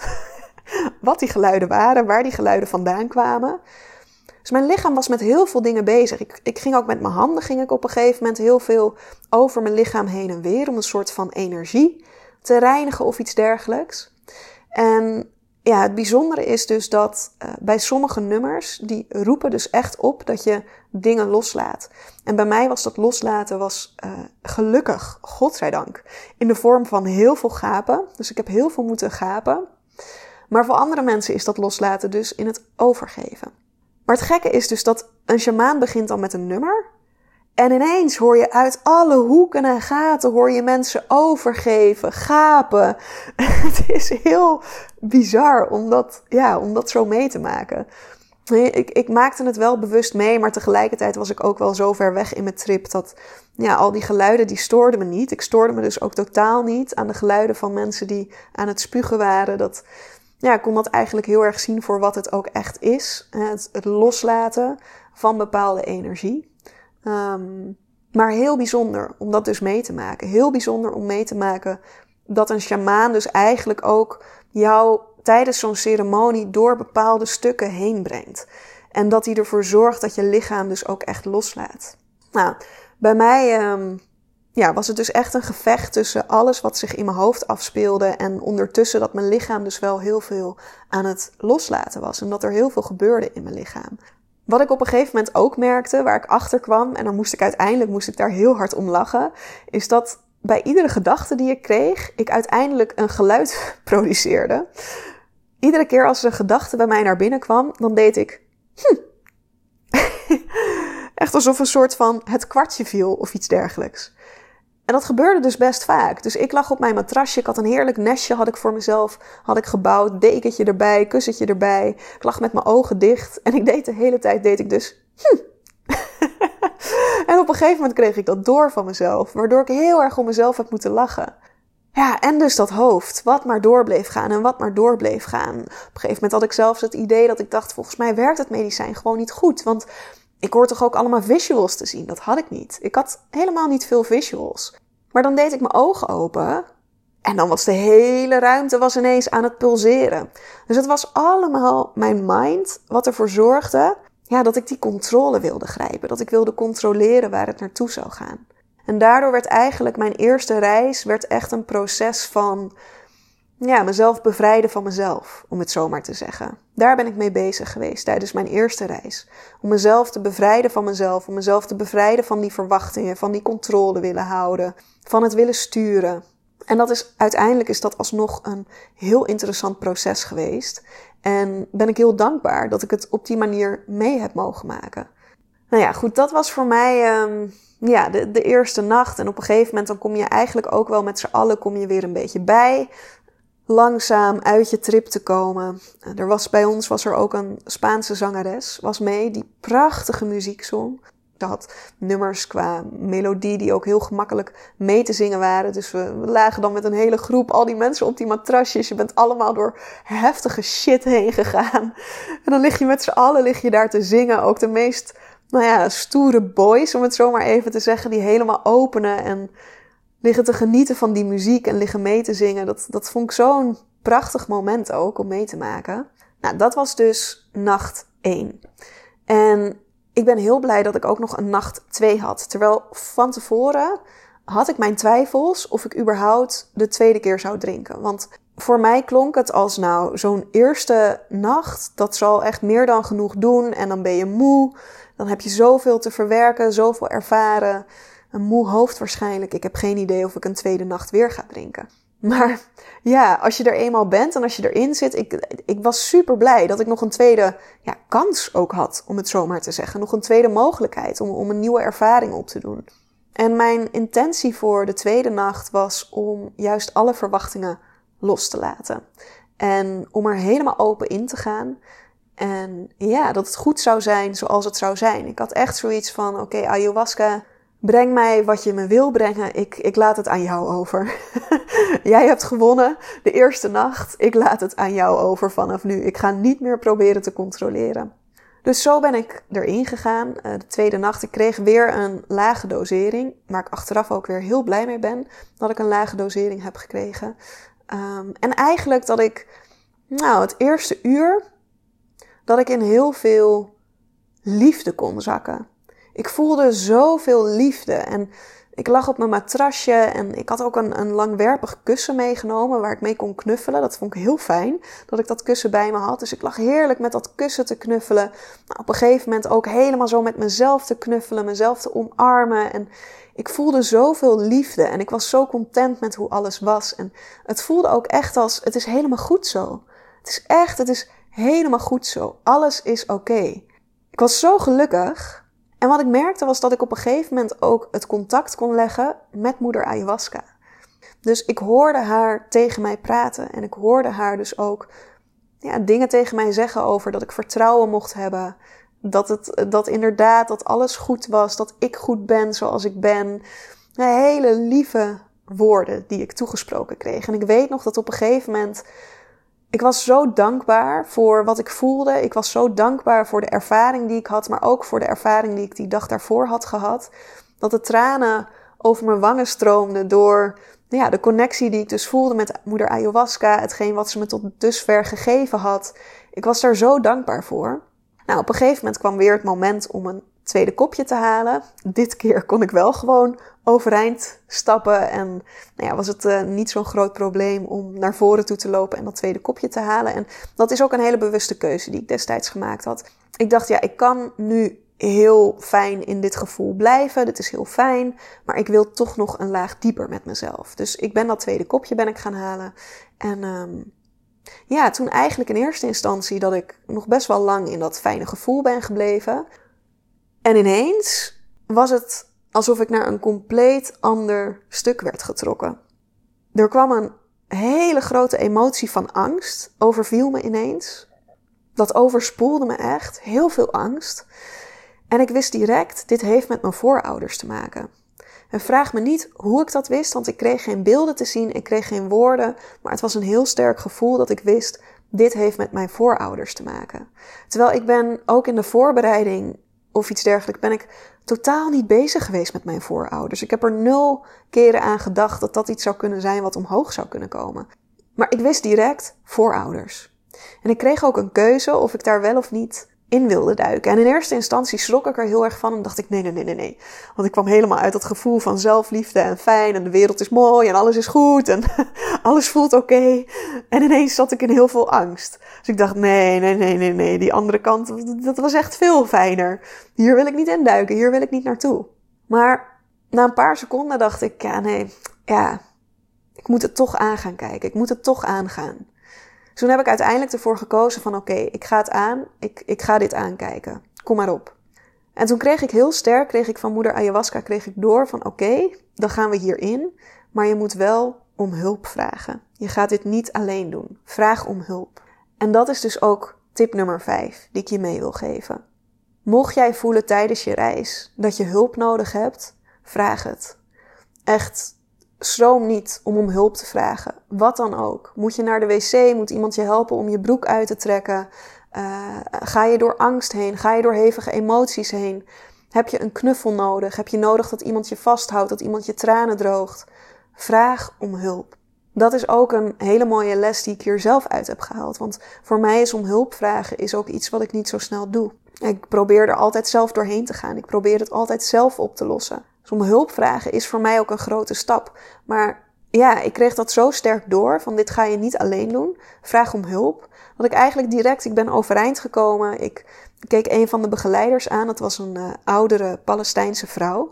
wat die geluiden waren, waar die geluiden vandaan kwamen. Dus mijn lichaam was met heel veel dingen bezig. Ik ging ook met mijn handen op een gegeven moment heel veel over mijn lichaam heen en weer om een soort van energie te reinigen of iets dergelijks. En ja, het bijzondere is dus dat bij sommige nummers, die roepen dus echt op dat je dingen loslaat. En bij mij was dat loslaten gelukkig, godzijdank, in de vorm van heel veel gapen. Dus ik heb heel veel moeten gapen. Maar voor andere mensen is dat loslaten dus in het overgeven. Maar het gekke is dus dat een sjamaan begint dan met een nummer. En ineens hoor je uit alle hoeken en gaten hoor je mensen overgeven, gapen. Het is heel bizar om dat zo mee te maken. Ik maakte het wel bewust mee, maar tegelijkertijd was ik ook wel zo ver weg in mijn trip dat al die geluiden die stoorden me niet. Ik stoorde me dus ook totaal niet aan de geluiden van mensen die aan het spugen waren. Ik kon dat eigenlijk heel erg zien voor wat het ook echt is. Het loslaten van bepaalde energie. Maar heel bijzonder om dat dus mee te maken. Heel bijzonder om mee te maken dat een sjamaan dus eigenlijk ook jou tijdens zo'n ceremonie door bepaalde stukken heen brengt. En dat hij ervoor zorgt dat je lichaam dus ook echt loslaat. Nou, bij mij was het dus echt een gevecht tussen alles wat zich in mijn hoofd afspeelde en ondertussen dat mijn lichaam dus wel heel veel aan het loslaten was. En dat er heel veel gebeurde in mijn lichaam. Wat ik op een gegeven moment ook merkte, waar ik achter kwam, en dan moest ik daar heel hard om lachen, is dat bij iedere gedachte die ik kreeg, ik uiteindelijk een geluid produceerde. Iedere keer als er een gedachte bij mij naar binnen kwam, dan deed ik... Echt alsof een soort van het kwartje viel of iets dergelijks. En dat gebeurde dus best vaak. Dus ik lag op mijn matrasje. Ik had een heerlijk nestje voor mezelf gebouwd. Dekentje erbij, kussentje erbij. Ik lag met mijn ogen dicht. En ik de hele tijd deed ik dus... En op een gegeven moment kreeg ik dat door van mezelf. Waardoor ik heel erg om mezelf heb moeten lachen. Ja, en dus dat hoofd. Wat maar door bleef gaan en wat maar door bleef gaan. Op een gegeven moment had ik zelfs het idee dat ik dacht... Volgens mij werkt het medicijn gewoon niet goed. Want... ik hoor toch ook allemaal visuals te zien. Dat had ik niet. Ik had helemaal niet veel visuals. Maar dan deed ik mijn ogen open. En dan was de hele ruimte ineens aan het pulseren. Dus het was allemaal mijn mind wat ervoor zorgde dat ik die controle wilde grijpen. Dat ik wilde controleren waar het naartoe zou gaan. En daardoor werd eigenlijk mijn eerste reis echt een proces van mezelf bevrijden van mezelf, om het zo maar te zeggen. Daar ben ik mee bezig geweest tijdens mijn eerste reis. Om mezelf te bevrijden van mezelf, om mezelf te bevrijden van die verwachtingen, van die controle willen houden, van het willen sturen. En uiteindelijk is dat alsnog een heel interessant proces geweest. En ben ik heel dankbaar dat ik het op die manier mee heb mogen maken. Nou ja, goed, dat was voor mij de eerste nacht. En op een gegeven moment dan kom je eigenlijk ook wel met z'n allen weer een beetje bij... langzaam uit je trip te komen. Bij ons was er ook een Spaanse zangeres, was mee, die prachtige muziek zong. Ze had nummers qua melodie die ook heel gemakkelijk mee te zingen waren. Dus we lagen dan met een hele groep, al die mensen op die matrasjes. Je bent allemaal door heftige shit heen gegaan. En dan lig je met z'n allen daar te zingen. Ook de meest stoere boys, om het zo maar even te zeggen, die helemaal openen en... liggen te genieten van die muziek en liggen mee te zingen. Dat vond ik zo'n prachtig moment ook om mee te maken. Nou, dat was dus nacht 1. En ik ben heel blij dat ik ook nog een nacht 2 had. Terwijl van tevoren had ik mijn twijfels of ik überhaupt de tweede keer zou drinken. Want voor mij klonk het als nou, zo'n eerste nacht, dat zal echt meer dan genoeg doen. En dan ben je moe, dan heb je zoveel te verwerken, zoveel ervaren. Een moe hoofd waarschijnlijk. Ik heb geen idee of ik een tweede nacht weer ga drinken. Maar ja, als je er eenmaal bent en als je erin zit... Ik was super blij dat ik nog een tweede kans ook had, om het zomaar te zeggen. Nog een tweede mogelijkheid om een nieuwe ervaring op te doen. En mijn intentie voor de tweede nacht was om juist alle verwachtingen los te laten. En om er helemaal open in te gaan. En ja, dat het goed zou zijn zoals het zou zijn. Ik had echt zoiets van, oké, ayahuasca... breng mij wat je me wil brengen, ik laat het aan jou over. Jij hebt gewonnen de eerste nacht, ik laat het aan jou over vanaf nu. Ik ga niet meer proberen te controleren. Dus zo ben ik erin gegaan. De tweede nacht, ik kreeg weer een lage dosering, waar ik achteraf ook weer heel blij mee ben, dat ik een lage dosering heb gekregen. En eigenlijk dat ik, het eerste uur, dat ik in heel veel liefde kon zakken. Ik voelde zoveel liefde en ik lag op mijn matrasje en ik had ook een langwerpig kussen meegenomen waar ik mee kon knuffelen. Dat vond ik heel fijn dat ik dat kussen bij me had. Dus ik lag heerlijk met dat kussen te knuffelen. Op een gegeven moment ook helemaal zo met mezelf te knuffelen, mezelf te omarmen. En ik voelde zoveel liefde en ik was zo content met hoe alles was. En het voelde ook echt als, het is helemaal goed zo. Het is helemaal goed zo. Alles is oké. Ik was zo gelukkig. En wat ik merkte was dat ik op een gegeven moment ook het contact kon leggen met moeder ayahuasca. Dus ik hoorde haar tegen mij praten en ik hoorde haar dus ook dingen tegen mij zeggen over dat ik vertrouwen mocht hebben. Dat inderdaad dat alles goed was, dat ik goed ben zoals ik ben. Hele lieve woorden die ik toegesproken kreeg. En ik weet nog dat op een gegeven moment... ik was zo dankbaar voor wat ik voelde. Ik was zo dankbaar voor de ervaring die ik had. Maar ook voor de ervaring die ik die dag daarvoor had gehad. Dat de tranen over mijn wangen stroomden door de connectie die ik dus voelde met moeder ayahuasca. Hetgeen wat ze me tot dusver gegeven had. Ik was daar zo dankbaar voor. Op een gegeven moment kwam weer het moment om een tweede kopje te halen. Dit keer kon ik wel gewoon overeind stappen en was het niet zo'n groot probleem om naar voren toe te lopen en dat tweede kopje te halen. En dat is ook een hele bewuste keuze die ik destijds gemaakt had. Ik dacht, ik kan nu heel fijn in dit gevoel blijven. Dit is heel fijn, maar ik wil toch nog een laag dieper met mezelf. Dus ik ben dat tweede kopje gaan halen. En toen eigenlijk in eerste instantie dat ik nog best wel lang in dat fijne gevoel ben gebleven. En ineens was het alsof ik naar een compleet ander stuk werd getrokken. Er kwam een hele grote emotie van angst, overviel me ineens. Dat overspoelde me echt, heel veel angst. En ik wist direct, dit heeft met mijn voorouders te maken. En vraag me niet hoe ik dat wist, want ik kreeg geen beelden te zien, ik kreeg geen woorden. Maar het was een heel sterk gevoel dat ik wist, dit heeft met mijn voorouders te maken. Terwijl ik ben ook in de voorbereiding... of iets dergelijks, ben ik totaal niet bezig geweest met mijn voorouders. Ik heb er 0 keren aan gedacht dat dat iets zou kunnen zijn wat omhoog zou kunnen komen. Maar ik wist direct voorouders. En ik kreeg ook een keuze of ik daar wel of niet in wilde duiken. En in eerste instantie schrok ik er heel erg van en dacht ik nee. Want ik kwam helemaal uit dat gevoel van zelfliefde en fijn en de wereld is mooi en alles is goed en alles voelt oké. En ineens zat ik in heel veel angst. Dus ik dacht nee, die andere kant, dat was echt veel fijner. Hier wil ik niet induiken, hier wil ik niet naartoe. Maar na een paar seconden dacht ik ik moet het toch aan gaan kijken, ik moet het toch aangaan. Toen heb ik uiteindelijk ervoor gekozen van ik ga het aan, ik ga dit aankijken, kom maar op. En toen kreeg ik heel sterk, van moeder ayahuasca, door van dan gaan we hierin, maar je moet wel om hulp vragen. Je gaat dit niet alleen doen, vraag om hulp. En dat is dus ook tip nummer 5 die ik je mee wil geven. Mocht jij voelen tijdens je reis dat je hulp nodig hebt, vraag het. Echt... schroom niet om hulp te vragen. Wat dan ook. Moet je naar de wc? Moet iemand je helpen om je broek uit te trekken? Ga je door angst heen? Ga je door hevige emoties heen? Heb je een knuffel nodig? Heb je nodig dat iemand je vasthoudt? Dat iemand je tranen droogt? Vraag om hulp. Dat is ook een hele mooie les die ik hier zelf uit heb gehaald. Want voor mij is om hulp vragen is ook iets wat ik niet zo snel doe. Ik probeer er altijd zelf doorheen te gaan. Ik probeer het altijd zelf op te lossen. Dus om hulp vragen is voor mij ook een grote stap. Maar ja, ik kreeg dat zo sterk door, van dit ga je niet alleen doen. Vraag om hulp. Want ik eigenlijk direct, ik ben overeind gekomen. Ik keek een van de begeleiders aan. Dat was een oudere Palestijnse vrouw.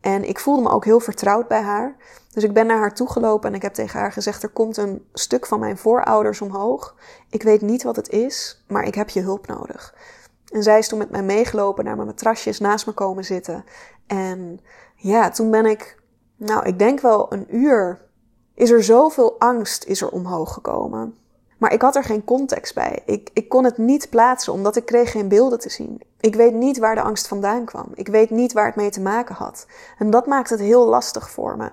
En ik voelde me ook heel vertrouwd bij haar. Dus ik ben naar haar toegelopen en ik heb tegen haar gezegd, er komt een stuk van mijn voorouders omhoog. Ik weet niet wat het is, maar ik heb je hulp nodig. En zij is toen met mij meegelopen naar mijn matrasjes, naast me komen zitten. En ja, toen ben ik, nou ik denk wel een uur, is er zoveel angst is er omhoog gekomen. Maar ik had er geen context bij. Ik kon het niet plaatsen, omdat ik kreeg geen beelden te zien. Ik weet niet waar de angst vandaan kwam. Ik weet niet waar het mee te maken had. En dat maakt het heel lastig voor me.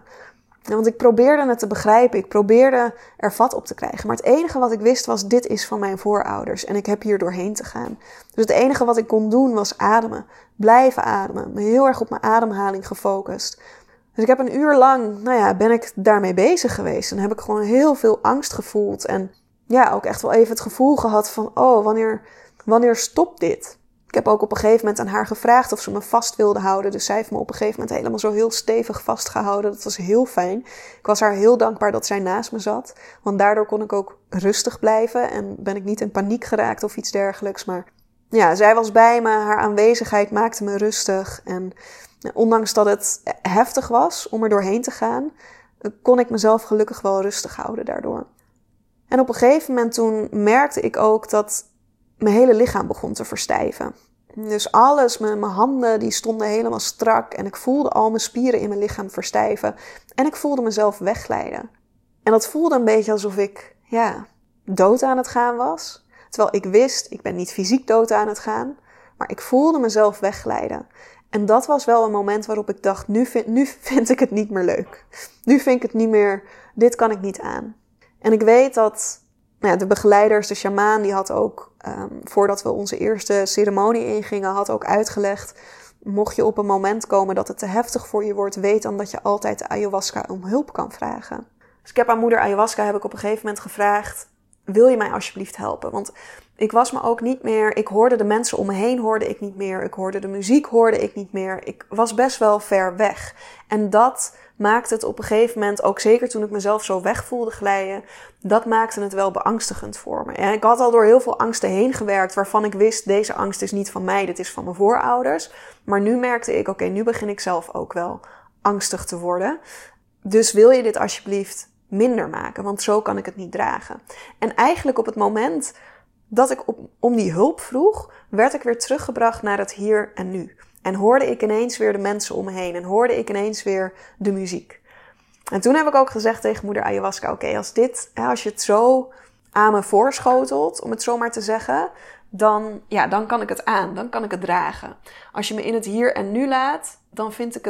Want ik probeerde het te begrijpen. Ik probeerde er vat op te krijgen. Maar het enige wat ik wist was, dit is van mijn voorouders. En ik heb hier doorheen te gaan. Dus het enige wat ik kon doen was ademen. Blijven ademen. Me heel erg op mijn ademhaling gefocust. Dus ik heb een uur lang, nou ja, ben ik daarmee bezig geweest. En heb ik gewoon heel veel angst gevoeld. En ja, ook echt wel even het gevoel gehad van, oh, wanneer stopt dit? Ik heb ook op een gegeven moment aan haar gevraagd of ze me vast wilde houden. Dus zij heeft me op een gegeven moment helemaal zo heel stevig vastgehouden. Dat was heel fijn. Ik was haar heel dankbaar dat zij naast me zat. Want daardoor kon ik ook rustig blijven. En ben ik niet in paniek geraakt of iets dergelijks. Maar ja, zij was bij me. Haar aanwezigheid maakte me rustig. En ondanks dat het heftig was om er doorheen te gaan, kon ik mezelf gelukkig wel rustig houden daardoor. En op een gegeven moment toen merkte ik ook dat mijn hele lichaam begon te verstijven. Dus alles, mijn handen die stonden helemaal strak. En ik voelde al mijn spieren in mijn lichaam verstijven. En ik voelde mezelf wegglijden. En dat voelde een beetje alsof ik, ja, dood aan het gaan was. Terwijl ik wist, ik ben niet fysiek dood aan het gaan. Maar ik voelde mezelf wegglijden. En dat was wel een moment waarop ik dacht, nu vind ik het niet meer leuk. Nu vind ik het niet meer, dit kan ik niet aan. En ik weet dat, nou ja, de begeleiders, de sjamaan, die had ook, voordat we onze eerste ceremonie ingingen, had ook uitgelegd, mocht je op een moment komen dat het te heftig voor je wordt, weet dan dat je altijd de ayahuasca om hulp kan vragen. Dus ik heb aan moeder ayahuasca heb ik op een gegeven moment gevraagd, wil je mij alsjeblieft helpen? Want ik was me ook niet meer, ik hoorde de mensen om me heen, hoorde ik niet meer. Ik hoorde de muziek, hoorde ik niet meer. Ik was best wel ver weg. En dat maakte het op een gegeven moment, ook zeker toen ik mezelf zo weg voelde glijden, dat maakte het wel beangstigend voor me. En ik had al door heel veel angsten heen gewerkt, waarvan ik wist, deze angst is niet van mij, dit is van mijn voorouders. Maar nu merkte ik, oké, nu begin ik zelf ook wel angstig te worden. Dus wil je dit alsjeblieft minder maken, want zo kan ik het niet dragen. En eigenlijk op het moment dat ik om die hulp vroeg, werd ik weer teruggebracht naar het hier en nu. En hoorde ik ineens weer de mensen om me heen. En hoorde ik ineens weer de muziek. En toen heb ik ook gezegd tegen moeder ayahuasca, oké, als je het zo aan me voorschotelt, om het zo maar te zeggen, dan kan ik het aan. Dan kan ik het dragen. Als je me in het hier en nu laat, dan vind ik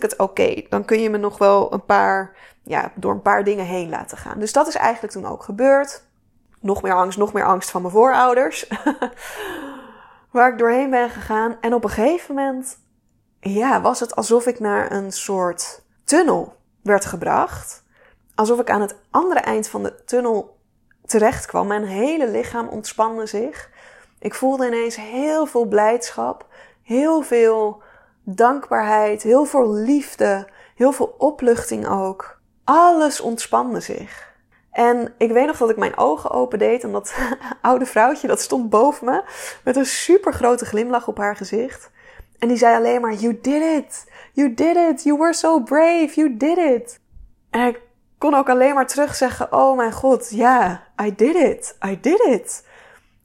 het oké. Dan kun je me nog wel door een paar dingen heen laten gaan. Dus dat is eigenlijk toen ook gebeurd. Nog meer angst van mijn voorouders. Waar ik doorheen ben gegaan. En op een gegeven moment, ja, was het alsof ik naar een soort tunnel werd gebracht. Alsof ik aan het andere eind van de tunnel terecht kwam. Mijn hele lichaam ontspande zich. Ik voelde ineens heel veel blijdschap. Heel veel dankbaarheid. Heel veel liefde. Heel veel opluchting ook. Alles ontspande zich. En ik weet nog dat ik mijn ogen opendeed en dat oude vrouwtje, dat stond boven me, met een super grote glimlach op haar gezicht. En die zei alleen maar, you did it! You did it! You were so brave! You did it! En ik kon ook alleen maar terugzeggen, oh mijn god, ja, I did it! I did it!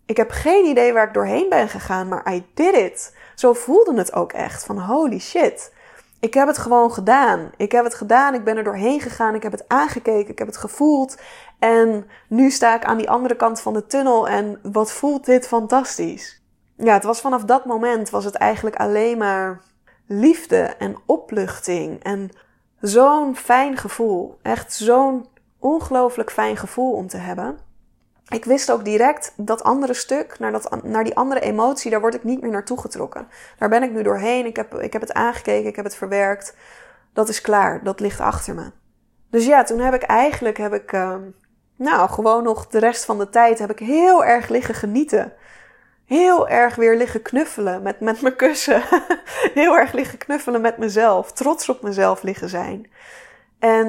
Ik heb geen idee waar ik doorheen ben gegaan, maar I did it! Zo voelde het ook echt, van holy shit! Ik heb het gewoon gedaan. Ik ben er doorheen gegaan. Ik heb het aangekeken. Ik heb het gevoeld. En nu sta ik aan die andere kant van de tunnel. En wat voelt dit fantastisch. Ja, het was vanaf dat moment was het eigenlijk alleen maar liefde en opluchting. En zo'n fijn gevoel. Echt zo'n ongelooflijk fijn gevoel om te hebben. Ik wist ook direct dat andere stuk, naar die andere emotie, daar word ik niet meer naartoe getrokken. Daar ben ik nu doorheen, ik heb het aangekeken, ik heb het verwerkt. Dat is klaar, dat ligt achter me. Dus ja, toen heb ik gewoon nog de rest van de tijd heb ik heel erg liggen genieten. heel erg weer liggen knuffelen met mijn kussen. Heel erg liggen knuffelen met mezelf. Trots op mezelf liggen zijn. En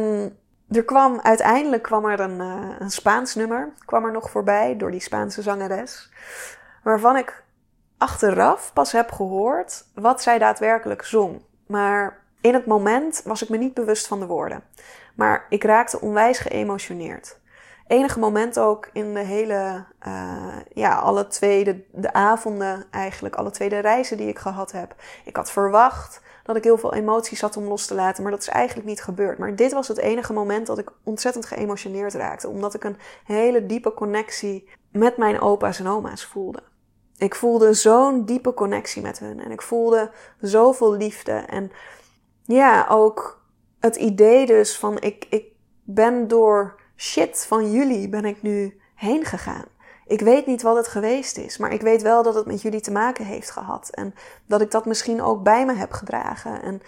er kwam uiteindelijk een Spaans nummer nog voorbij door die Spaanse zangeres. Waarvan ik achteraf pas heb gehoord wat zij daadwerkelijk zong. Maar in het moment was ik me niet bewust van de woorden. Maar ik raakte onwijs geëmotioneerd. Enige moment ook in de hele, alle twee de reizen die ik gehad heb. Ik had verwacht dat ik heel veel emoties had om los te laten, maar dat is eigenlijk niet gebeurd. Maar dit was het enige moment dat ik ontzettend geëmotioneerd raakte, omdat ik een hele diepe connectie met mijn opa's en oma's voelde. Ik voelde zo'n diepe connectie met hun en ik voelde zoveel liefde. En ja, ook het idee dus van ik ben door shit van jullie ben ik nu heen gegaan. Ik weet niet wat het geweest is, maar ik weet wel dat het met jullie te maken heeft gehad. En dat ik dat misschien ook bij me heb gedragen. En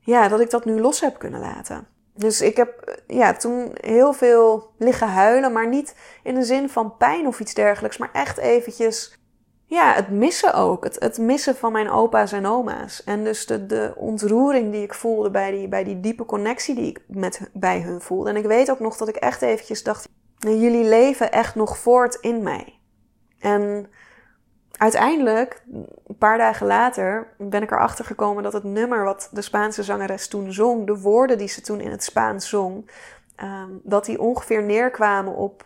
ja, dat ik dat nu los heb kunnen laten. Dus ik heb toen heel veel liggen huilen, maar niet in de zin van pijn of iets dergelijks. Maar echt eventjes het missen ook. Het missen van mijn opa's en oma's. En dus de ontroering die ik voelde bij die diepe connectie die ik bij hun voelde. En ik weet ook nog dat ik echt eventjes dacht, jullie leven echt nog voort in mij. En uiteindelijk, een paar dagen later, ben ik erachter gekomen dat het nummer wat de Spaanse zangeres toen zong, de woorden die ze toen in het Spaans zong, dat die ongeveer neerkwamen op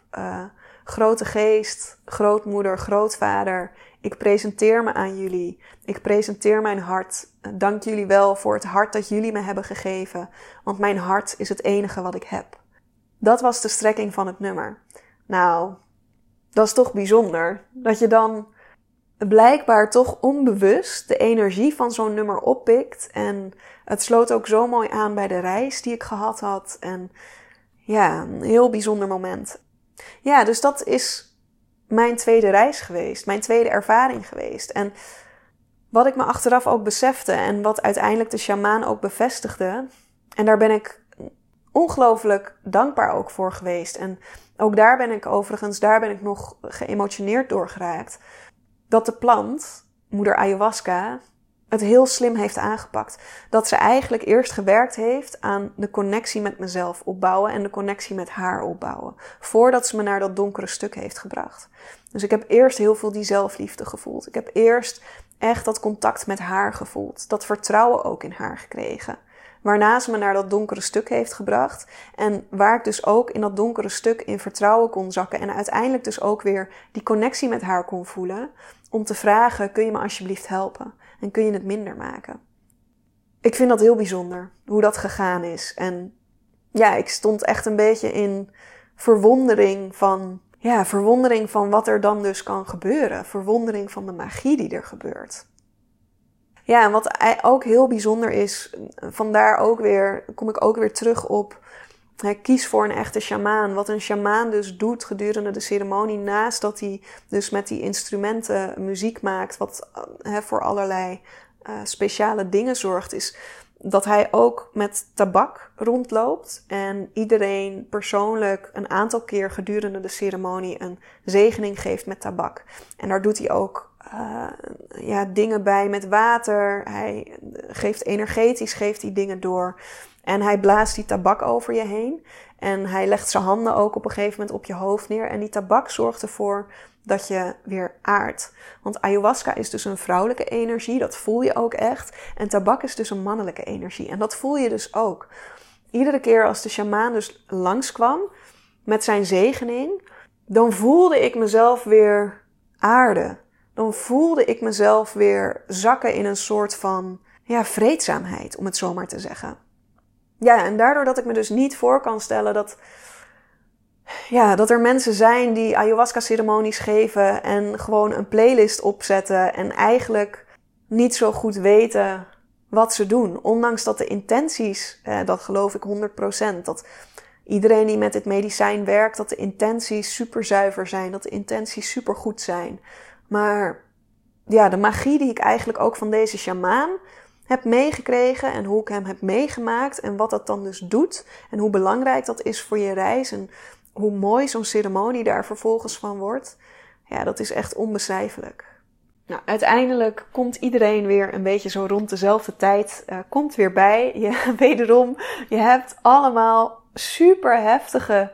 grote geest, grootmoeder, grootvader. Ik presenteer me aan jullie. Ik presenteer mijn hart. Dank jullie wel voor het hart dat jullie me hebben gegeven. Want mijn hart is het enige wat ik heb. Dat was de strekking van het nummer. Nou, dat is toch bijzonder. Dat je dan blijkbaar toch onbewust de energie van zo'n nummer oppikt. En het sloot ook zo mooi aan bij de reis die ik gehad had. En ja, een heel bijzonder moment. Ja, dus dat is mijn tweede reis geweest. Mijn tweede ervaring geweest. En wat ik me achteraf ook besefte en wat uiteindelijk de sjamaan ook bevestigde. En daar ben ik ongelooflijk dankbaar ook voor geweest. En ook daar ben ik nog geëmotioneerd door geraakt. Dat de plant, moeder ayahuasca, het heel slim heeft aangepakt. Dat ze eigenlijk eerst gewerkt heeft aan de connectie met mezelf opbouwen en de connectie met haar opbouwen. Voordat ze me naar dat donkere stuk heeft gebracht. Dus ik heb eerst heel veel die zelfliefde gevoeld. Ik heb eerst echt dat contact met haar gevoeld. Dat vertrouwen ook in haar gekregen. Waarna ze me naar dat donkere stuk heeft gebracht. En waar ik dus ook in dat donkere stuk in vertrouwen kon zakken. En uiteindelijk dus ook weer die connectie met haar kon voelen. Om te vragen, kun je me alsjeblieft helpen? En kun je het minder maken? Ik vind dat heel bijzonder, hoe dat gegaan is. En ja, ik stond echt een beetje in verwondering van wat er dan dus kan gebeuren. Verwondering van de magie die er gebeurt. Ja, en wat ook heel bijzonder is, vandaar ook weer, kom ik ook weer terug op, kies voor een echte sjamaan. Wat een sjamaan dus doet gedurende de ceremonie, naast dat hij dus met die instrumenten muziek maakt, wat voor allerlei speciale dingen zorgt, is dat hij ook met tabak rondloopt en iedereen persoonlijk een aantal keer gedurende de ceremonie een zegening geeft met tabak. En daar doet hij ook dingen bij met water. Hij geeft energetisch dingen door. En hij blaast die tabak over je heen. En hij legt zijn handen ook op een gegeven moment op je hoofd neer. En die tabak zorgt ervoor dat je weer aardt. Want ayahuasca is dus een vrouwelijke energie. Dat voel je ook echt. En tabak is dus een mannelijke energie. En dat voel je dus ook. Iedere keer als de sjamaan dus langskwam met zijn zegening, dan voelde ik mezelf weer aarden. Dan voelde ik mezelf weer zakken in een soort van vreedzaamheid, om het zo maar te zeggen. Ja, en daardoor dat ik me dus niet voor kan stellen dat er mensen zijn die ayahuasca-ceremonies geven en gewoon een playlist opzetten en eigenlijk niet zo goed weten wat ze doen. Ondanks dat de intenties, dat geloof ik 100%, dat iedereen die met dit medicijn werkt, dat de intenties super zuiver zijn, dat de intenties super goed zijn. Maar ja, de magie die ik eigenlijk ook van deze sjamaan heb meegekregen en hoe ik hem heb meegemaakt en wat dat dan dus doet en hoe belangrijk dat is voor je reis en hoe mooi zo'n ceremonie daar vervolgens van wordt, ja, dat is echt onbeschrijfelijk. Nou, uiteindelijk komt iedereen weer een beetje zo rond dezelfde tijd, komt weer bij. Je hebt allemaal super heftige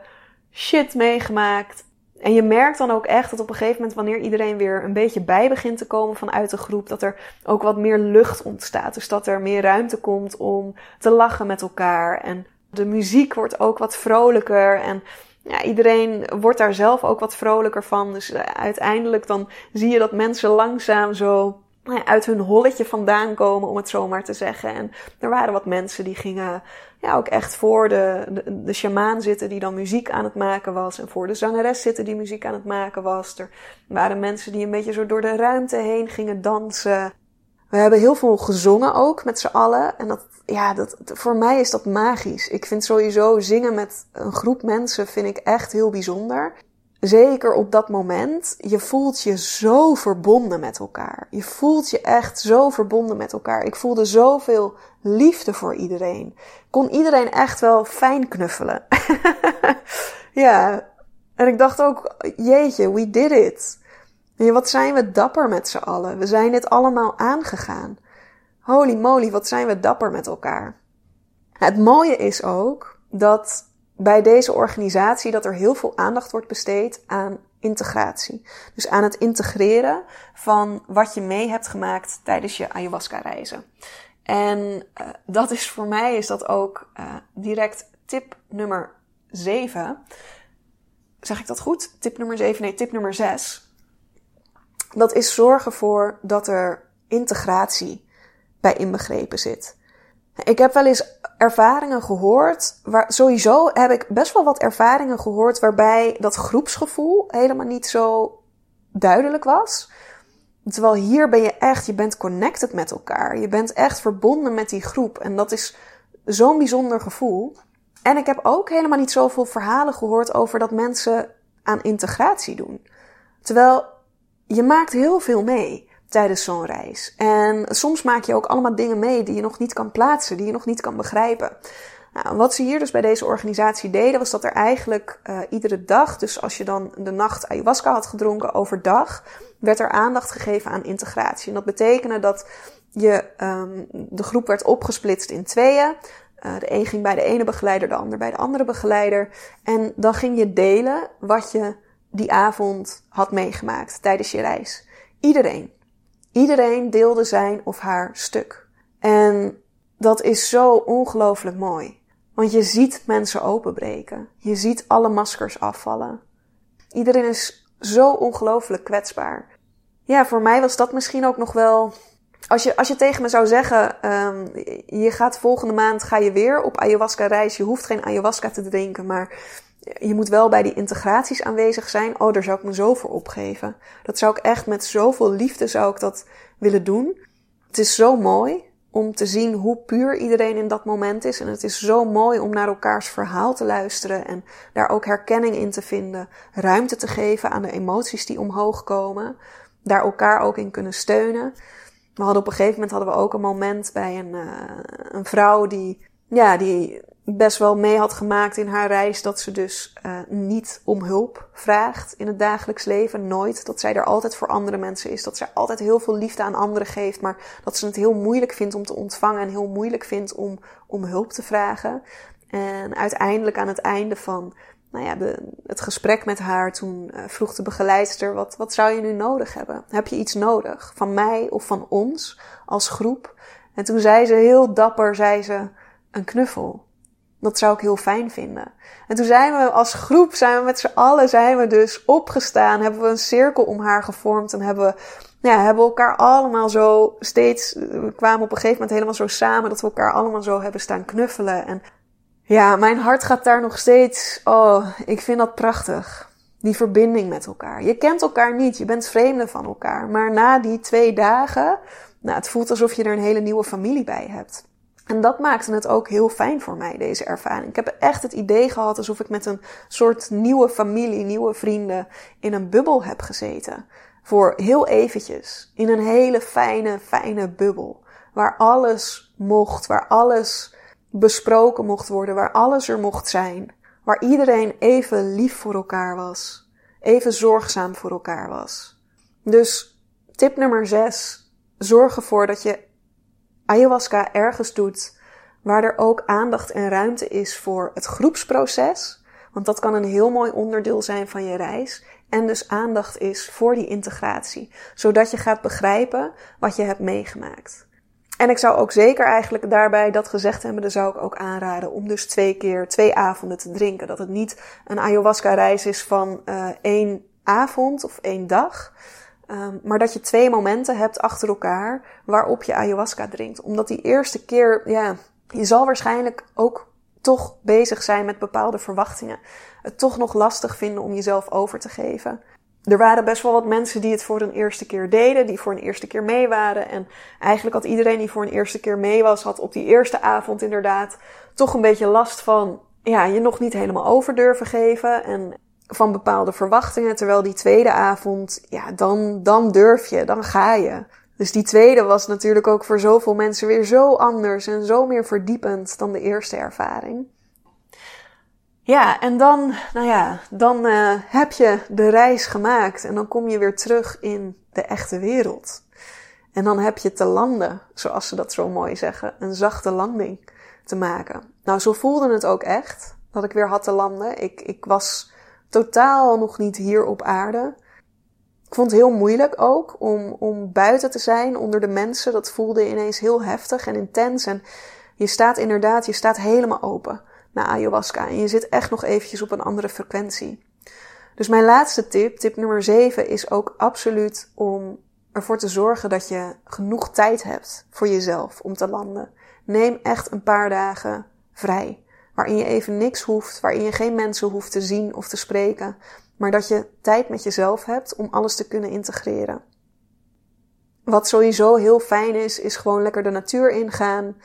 shit meegemaakt. En je merkt dan ook echt dat op een gegeven moment, wanneer iedereen weer een beetje bij begint te komen vanuit de groep, dat er ook wat meer lucht ontstaat. Dus dat er meer ruimte komt om te lachen met elkaar. En de muziek wordt ook wat vrolijker en ja, iedereen wordt daar zelf ook wat vrolijker van. Dus uiteindelijk dan zie je dat mensen langzaam zo uit hun holletje vandaan komen, om het zo maar te zeggen. En er waren wat mensen die gingen ook echt voor de sjamaan zitten die dan muziek aan het maken was. En voor de zangeres zitten die muziek aan het maken was. Er waren mensen die een beetje zo door de ruimte heen gingen dansen. We hebben heel veel gezongen ook met z'n allen. En dat voor mij is dat magisch. Ik vind sowieso zingen met een groep mensen vind ik echt heel bijzonder. Zeker op dat moment. Je voelt je zo verbonden met elkaar. Je voelt je echt zo verbonden met elkaar. Ik voelde zoveel liefde voor iedereen. Kon iedereen echt wel fijn knuffelen. Ja. En ik dacht ook, jeetje, we did it. Wat zijn we dapper met z'n allen. We zijn dit allemaal aangegaan. Holy moly, wat zijn we dapper met elkaar. Het mooie is ook dat bij deze organisatie dat er heel veel aandacht wordt besteed aan integratie. Dus aan het integreren van wat je mee hebt gemaakt tijdens je ayahuasca-reizen. En dat is voor mij is dat ook direct tip nummer 7. Zeg ik dat goed? Tip nummer 7? Nee, tip nummer 6. Dat is zorgen voor dat er integratie bij inbegrepen zit. Ik heb wel eens ervaringen gehoord, sowieso heb ik best wel wat ervaringen gehoord waarbij dat groepsgevoel helemaal niet zo duidelijk was. Terwijl hier ben je echt, je bent connected met elkaar. Je bent echt verbonden met die groep en dat is zo'n bijzonder gevoel. En ik heb ook helemaal niet zoveel verhalen gehoord over dat mensen aan integratie doen. Terwijl je maakt heel veel mee tijdens zo'n reis. En soms maak je ook allemaal dingen mee die je nog niet kan plaatsen, die je nog niet kan begrijpen. Nou, wat ze hier dus bij deze organisatie deden, was dat er eigenlijk iedere dag, dus als je dan de nacht ayahuasca had gedronken, overdag, werd er aandacht gegeven aan integratie. En dat betekende dat je de groep werd opgesplitst in tweeën. De een ging bij de ene begeleider, de ander bij de andere begeleider. En dan ging je delen wat je die avond had meegemaakt tijdens je reis. Iedereen deelde zijn of haar stuk. En dat is zo ongelooflijk mooi. Want je ziet mensen openbreken. Je ziet alle maskers afvallen. Iedereen is zo ongelooflijk kwetsbaar. Ja, voor mij was dat misschien ook nog wel... Als je tegen me zou zeggen... je gaat volgende maand ga je weer op ayahuasca reis. Je hoeft geen ayahuasca te drinken, maar... je moet wel bij die integraties aanwezig zijn. Oh, daar zou ik me zo voor opgeven. Dat zou ik echt met zoveel liefde zou ik dat willen doen. Het is zo mooi om te zien hoe puur iedereen in dat moment is. En het is zo mooi om naar elkaars verhaal te luisteren. En daar ook herkenning in te vinden. Ruimte te geven aan de emoties die omhoog komen. Daar elkaar ook in kunnen steunen. We hadden op een gegeven moment ook een moment bij een vrouw die... ja, die best wel mee had gemaakt in haar reis dat ze dus niet om hulp vraagt in het dagelijks leven. Nooit. Dat zij er altijd voor andere mensen is. Dat zij altijd heel veel liefde aan anderen geeft. Maar dat ze het heel moeilijk vindt om te ontvangen en heel moeilijk vindt om hulp te vragen. En uiteindelijk aan het einde van het gesprek met haar, toen vroeg de begeleidster, wat zou je nu nodig hebben? Heb je iets nodig? Van mij of van ons als groep? En toen zei ze heel dapper, een knuffel. Dat zou ik heel fijn vinden. En toen zijn we als groep, met z'n allen, dus opgestaan. Hebben we een cirkel om haar gevormd. En hebben we elkaar allemaal zo steeds... We kwamen op een gegeven moment helemaal zo samen. Dat we elkaar allemaal zo hebben staan knuffelen. En ja, mijn hart gaat daar nog steeds... Oh, ik vind dat prachtig. Die verbinding met elkaar. Je kent elkaar niet. Je bent vreemde van elkaar. Maar na die 2 dagen... het voelt alsof je er een hele nieuwe familie bij hebt. En dat maakte het ook heel fijn voor mij, deze ervaring. Ik heb echt het idee gehad alsof ik met een soort nieuwe familie, nieuwe vrienden in een bubbel heb gezeten. Voor heel eventjes. In een hele fijne, fijne bubbel. Waar alles mocht, waar alles besproken mocht worden, waar alles er mocht zijn. Waar iedereen even lief voor elkaar was. Even zorgzaam voor elkaar was. Dus... Tip nummer 6. Zorg ervoor dat je ayahuasca ergens doet waar er ook aandacht en ruimte is voor het groepsproces. Want dat kan een heel mooi onderdeel zijn van je reis. En dus aandacht is voor die integratie. Zodat je gaat begrijpen wat je hebt meegemaakt. En ik zou ook zeker eigenlijk daarbij, dat gezegd hebben, dan zou ik ook aanraden om dus 2 avonden te drinken. Dat het niet een ayahuasca reis is van 1 avond of 1 dag. Maar dat je 2 momenten hebt achter elkaar waarop je ayahuasca drinkt. Omdat die eerste keer, ja, je zal waarschijnlijk ook toch bezig zijn met bepaalde verwachtingen. Het toch nog lastig vinden om jezelf over te geven. Er waren best wel wat mensen die het voor een eerste keer deden, die voor een eerste keer mee waren. En eigenlijk had iedereen die voor een eerste keer mee was, had op die eerste avond inderdaad toch een beetje last van, ja, je nog niet helemaal over durven geven en van bepaalde verwachtingen. Terwijl die tweede avond, ja, dan durf je, dan ga je. Dus die tweede was natuurlijk ook voor zoveel mensen weer zo anders en zo meer verdiepend dan de eerste ervaring. Ja, en dan, nou ja, dan heb je de reis gemaakt en dan kom je weer terug in de echte wereld. En dan heb je te landen, zoals ze dat zo mooi zeggen, een zachte landing te maken. Nou, zo voelde het ook echt, dat ik weer had te landen. Ik was totaal nog niet hier op aarde. Ik vond het heel moeilijk ook om buiten te zijn, onder de mensen. Dat voelde ineens heel heftig en intens. En je staat helemaal open na ayahuasca. En je zit echt nog eventjes op een andere frequentie. Dus mijn laatste tip, tip nummer 7, is ook absoluut om ervoor te zorgen dat je genoeg tijd hebt voor jezelf om te landen. Neem echt een paar dagen vrij. Waarin je even niks hoeft, waarin je geen mensen hoeft te zien of te spreken. Maar dat je tijd met jezelf hebt om alles te kunnen integreren. Wat sowieso heel fijn is gewoon lekker de natuur ingaan.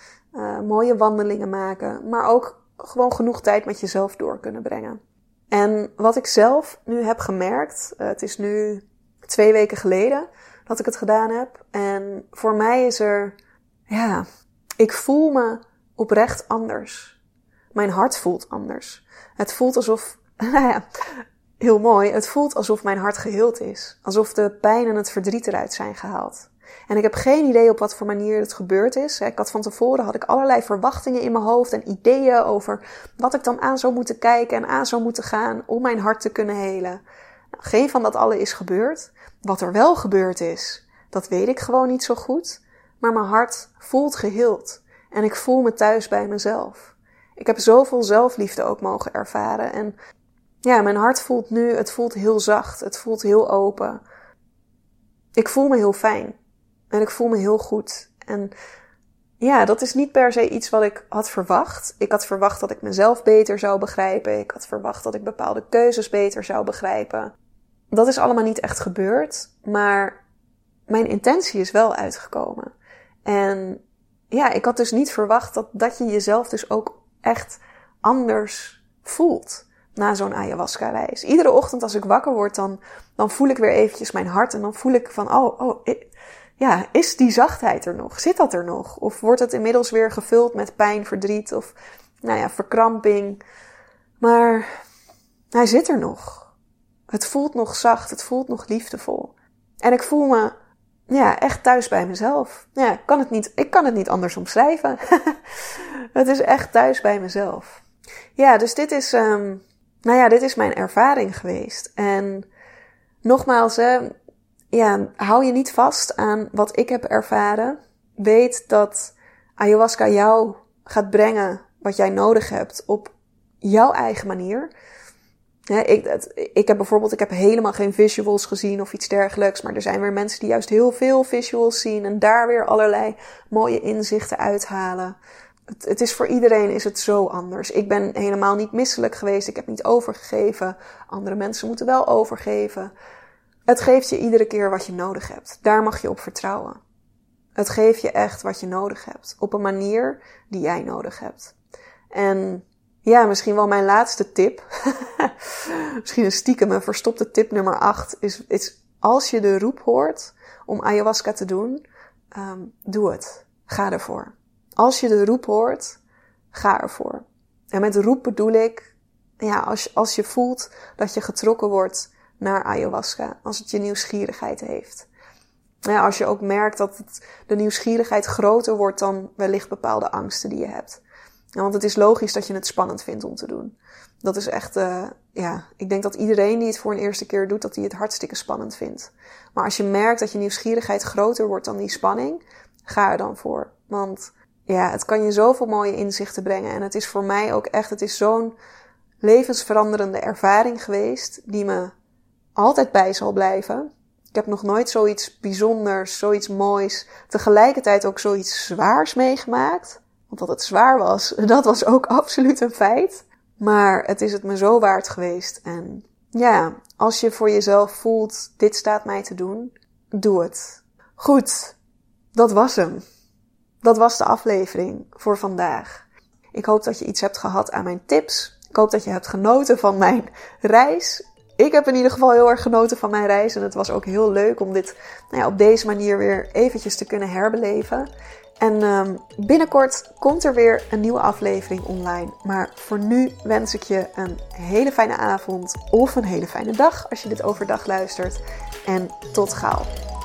Mooie wandelingen maken. Maar ook gewoon genoeg tijd met jezelf door kunnen brengen. En wat ik zelf nu heb gemerkt, het is nu 2 weken geleden dat ik het gedaan heb. En voor mij is er, ja, ik voel me oprecht anders. Mijn hart voelt anders. Het voelt alsof, nou ja, heel mooi, het voelt alsof mijn hart geheeld is. Alsof de pijn en het verdriet eruit zijn gehaald. En ik heb geen idee op wat voor manier het gebeurd is. Van tevoren had ik allerlei verwachtingen in mijn hoofd en ideeën over wat ik dan aan zou moeten kijken en aan zou moeten gaan om mijn hart te kunnen helen. Nou, geen van dat alle is gebeurd. Wat er wel gebeurd is, dat weet ik gewoon niet zo goed. Maar mijn hart voelt geheeld. En ik voel me thuis bij mezelf. Ik heb zoveel zelfliefde ook mogen ervaren. En ja, mijn hart voelt nu, het voelt heel zacht. Het voelt heel open. Ik voel me heel fijn. En ik voel me heel goed. En ja, dat is niet per se iets wat ik had verwacht. Ik had verwacht dat ik mezelf beter zou begrijpen. Ik had verwacht dat ik bepaalde keuzes beter zou begrijpen. Dat is allemaal niet echt gebeurd. Maar mijn intentie is wel uitgekomen. En ja, ik had dus niet verwacht dat je jezelf dus ook echt anders voelt na zo'n ayahuasca-reis. Iedere ochtend als ik wakker word, dan voel ik weer eventjes mijn hart. En dan voel ik van, ja, is die zachtheid er nog? Zit dat er nog? Of wordt het inmiddels weer gevuld met pijn, verdriet of, nou ja, verkramping? Maar hij zit er nog. Het voelt nog zacht, het voelt nog liefdevol. En ik voel me, ja, echt thuis bij mezelf. Ja, ik kan het niet anders omschrijven. Het is echt thuis bij mezelf. Ja, dus dit is mijn ervaring geweest. En nogmaals, ja, hou je niet vast aan wat ik heb ervaren. Weet dat ayahuasca jou gaat brengen wat jij nodig hebt op jouw eigen manier. Ja, ik heb helemaal geen visuals gezien of iets dergelijks. Maar er zijn weer mensen die juist heel veel visuals zien en daar weer allerlei mooie inzichten uithalen. Het is voor iedereen is het zo anders. Ik ben helemaal niet misselijk geweest. Ik heb niet overgegeven. Andere mensen moeten wel overgeven. Het geeft je iedere keer wat je nodig hebt. Daar mag je op vertrouwen. Het geeft je echt wat je nodig hebt. Op een manier die jij nodig hebt. En ja, misschien wel mijn laatste tip. Misschien een stiekem een verstopte tip nummer 8. Is als je de roep hoort om ayahuasca te doen, doe het. Ga ervoor. Als je de roep hoort, ga ervoor. En met roep bedoel ik, ja, als je voelt dat je getrokken wordt naar ayahuasca, als het je nieuwsgierigheid heeft. Ja, als je ook merkt dat de nieuwsgierigheid groter wordt dan wellicht bepaalde angsten die je hebt. Ja, want het is logisch dat je het spannend vindt om te doen. Dat is echt, ik denk dat iedereen die het voor een eerste keer doet, dat die het hartstikke spannend vindt. Maar als je merkt dat je nieuwsgierigheid groter wordt dan die spanning, ga er dan voor. Want ja, het kan je zoveel mooie inzichten brengen. En het is voor mij ook echt, het is zo'n levensveranderende ervaring geweest, die me altijd bij zal blijven. Ik heb nog nooit zoiets bijzonders, zoiets moois, tegelijkertijd ook zoiets zwaars meegemaakt. Want dat het zwaar was, dat was ook absoluut een feit. Maar het is het me zo waard geweest. En ja, als je voor jezelf voelt, dit staat mij te doen, doe het. Goed, dat was hem. Dat was de aflevering voor vandaag. Ik hoop dat je iets hebt gehad aan mijn tips. Ik hoop dat je hebt genoten van mijn reis. Ik heb in ieder geval heel erg genoten van mijn reis. En het was ook heel leuk om dit op deze manier weer eventjes te kunnen herbeleven. En binnenkort komt er weer een nieuwe aflevering online. Maar voor nu wens ik je een hele fijne avond of een hele fijne dag als je dit overdag luistert. En tot gauw.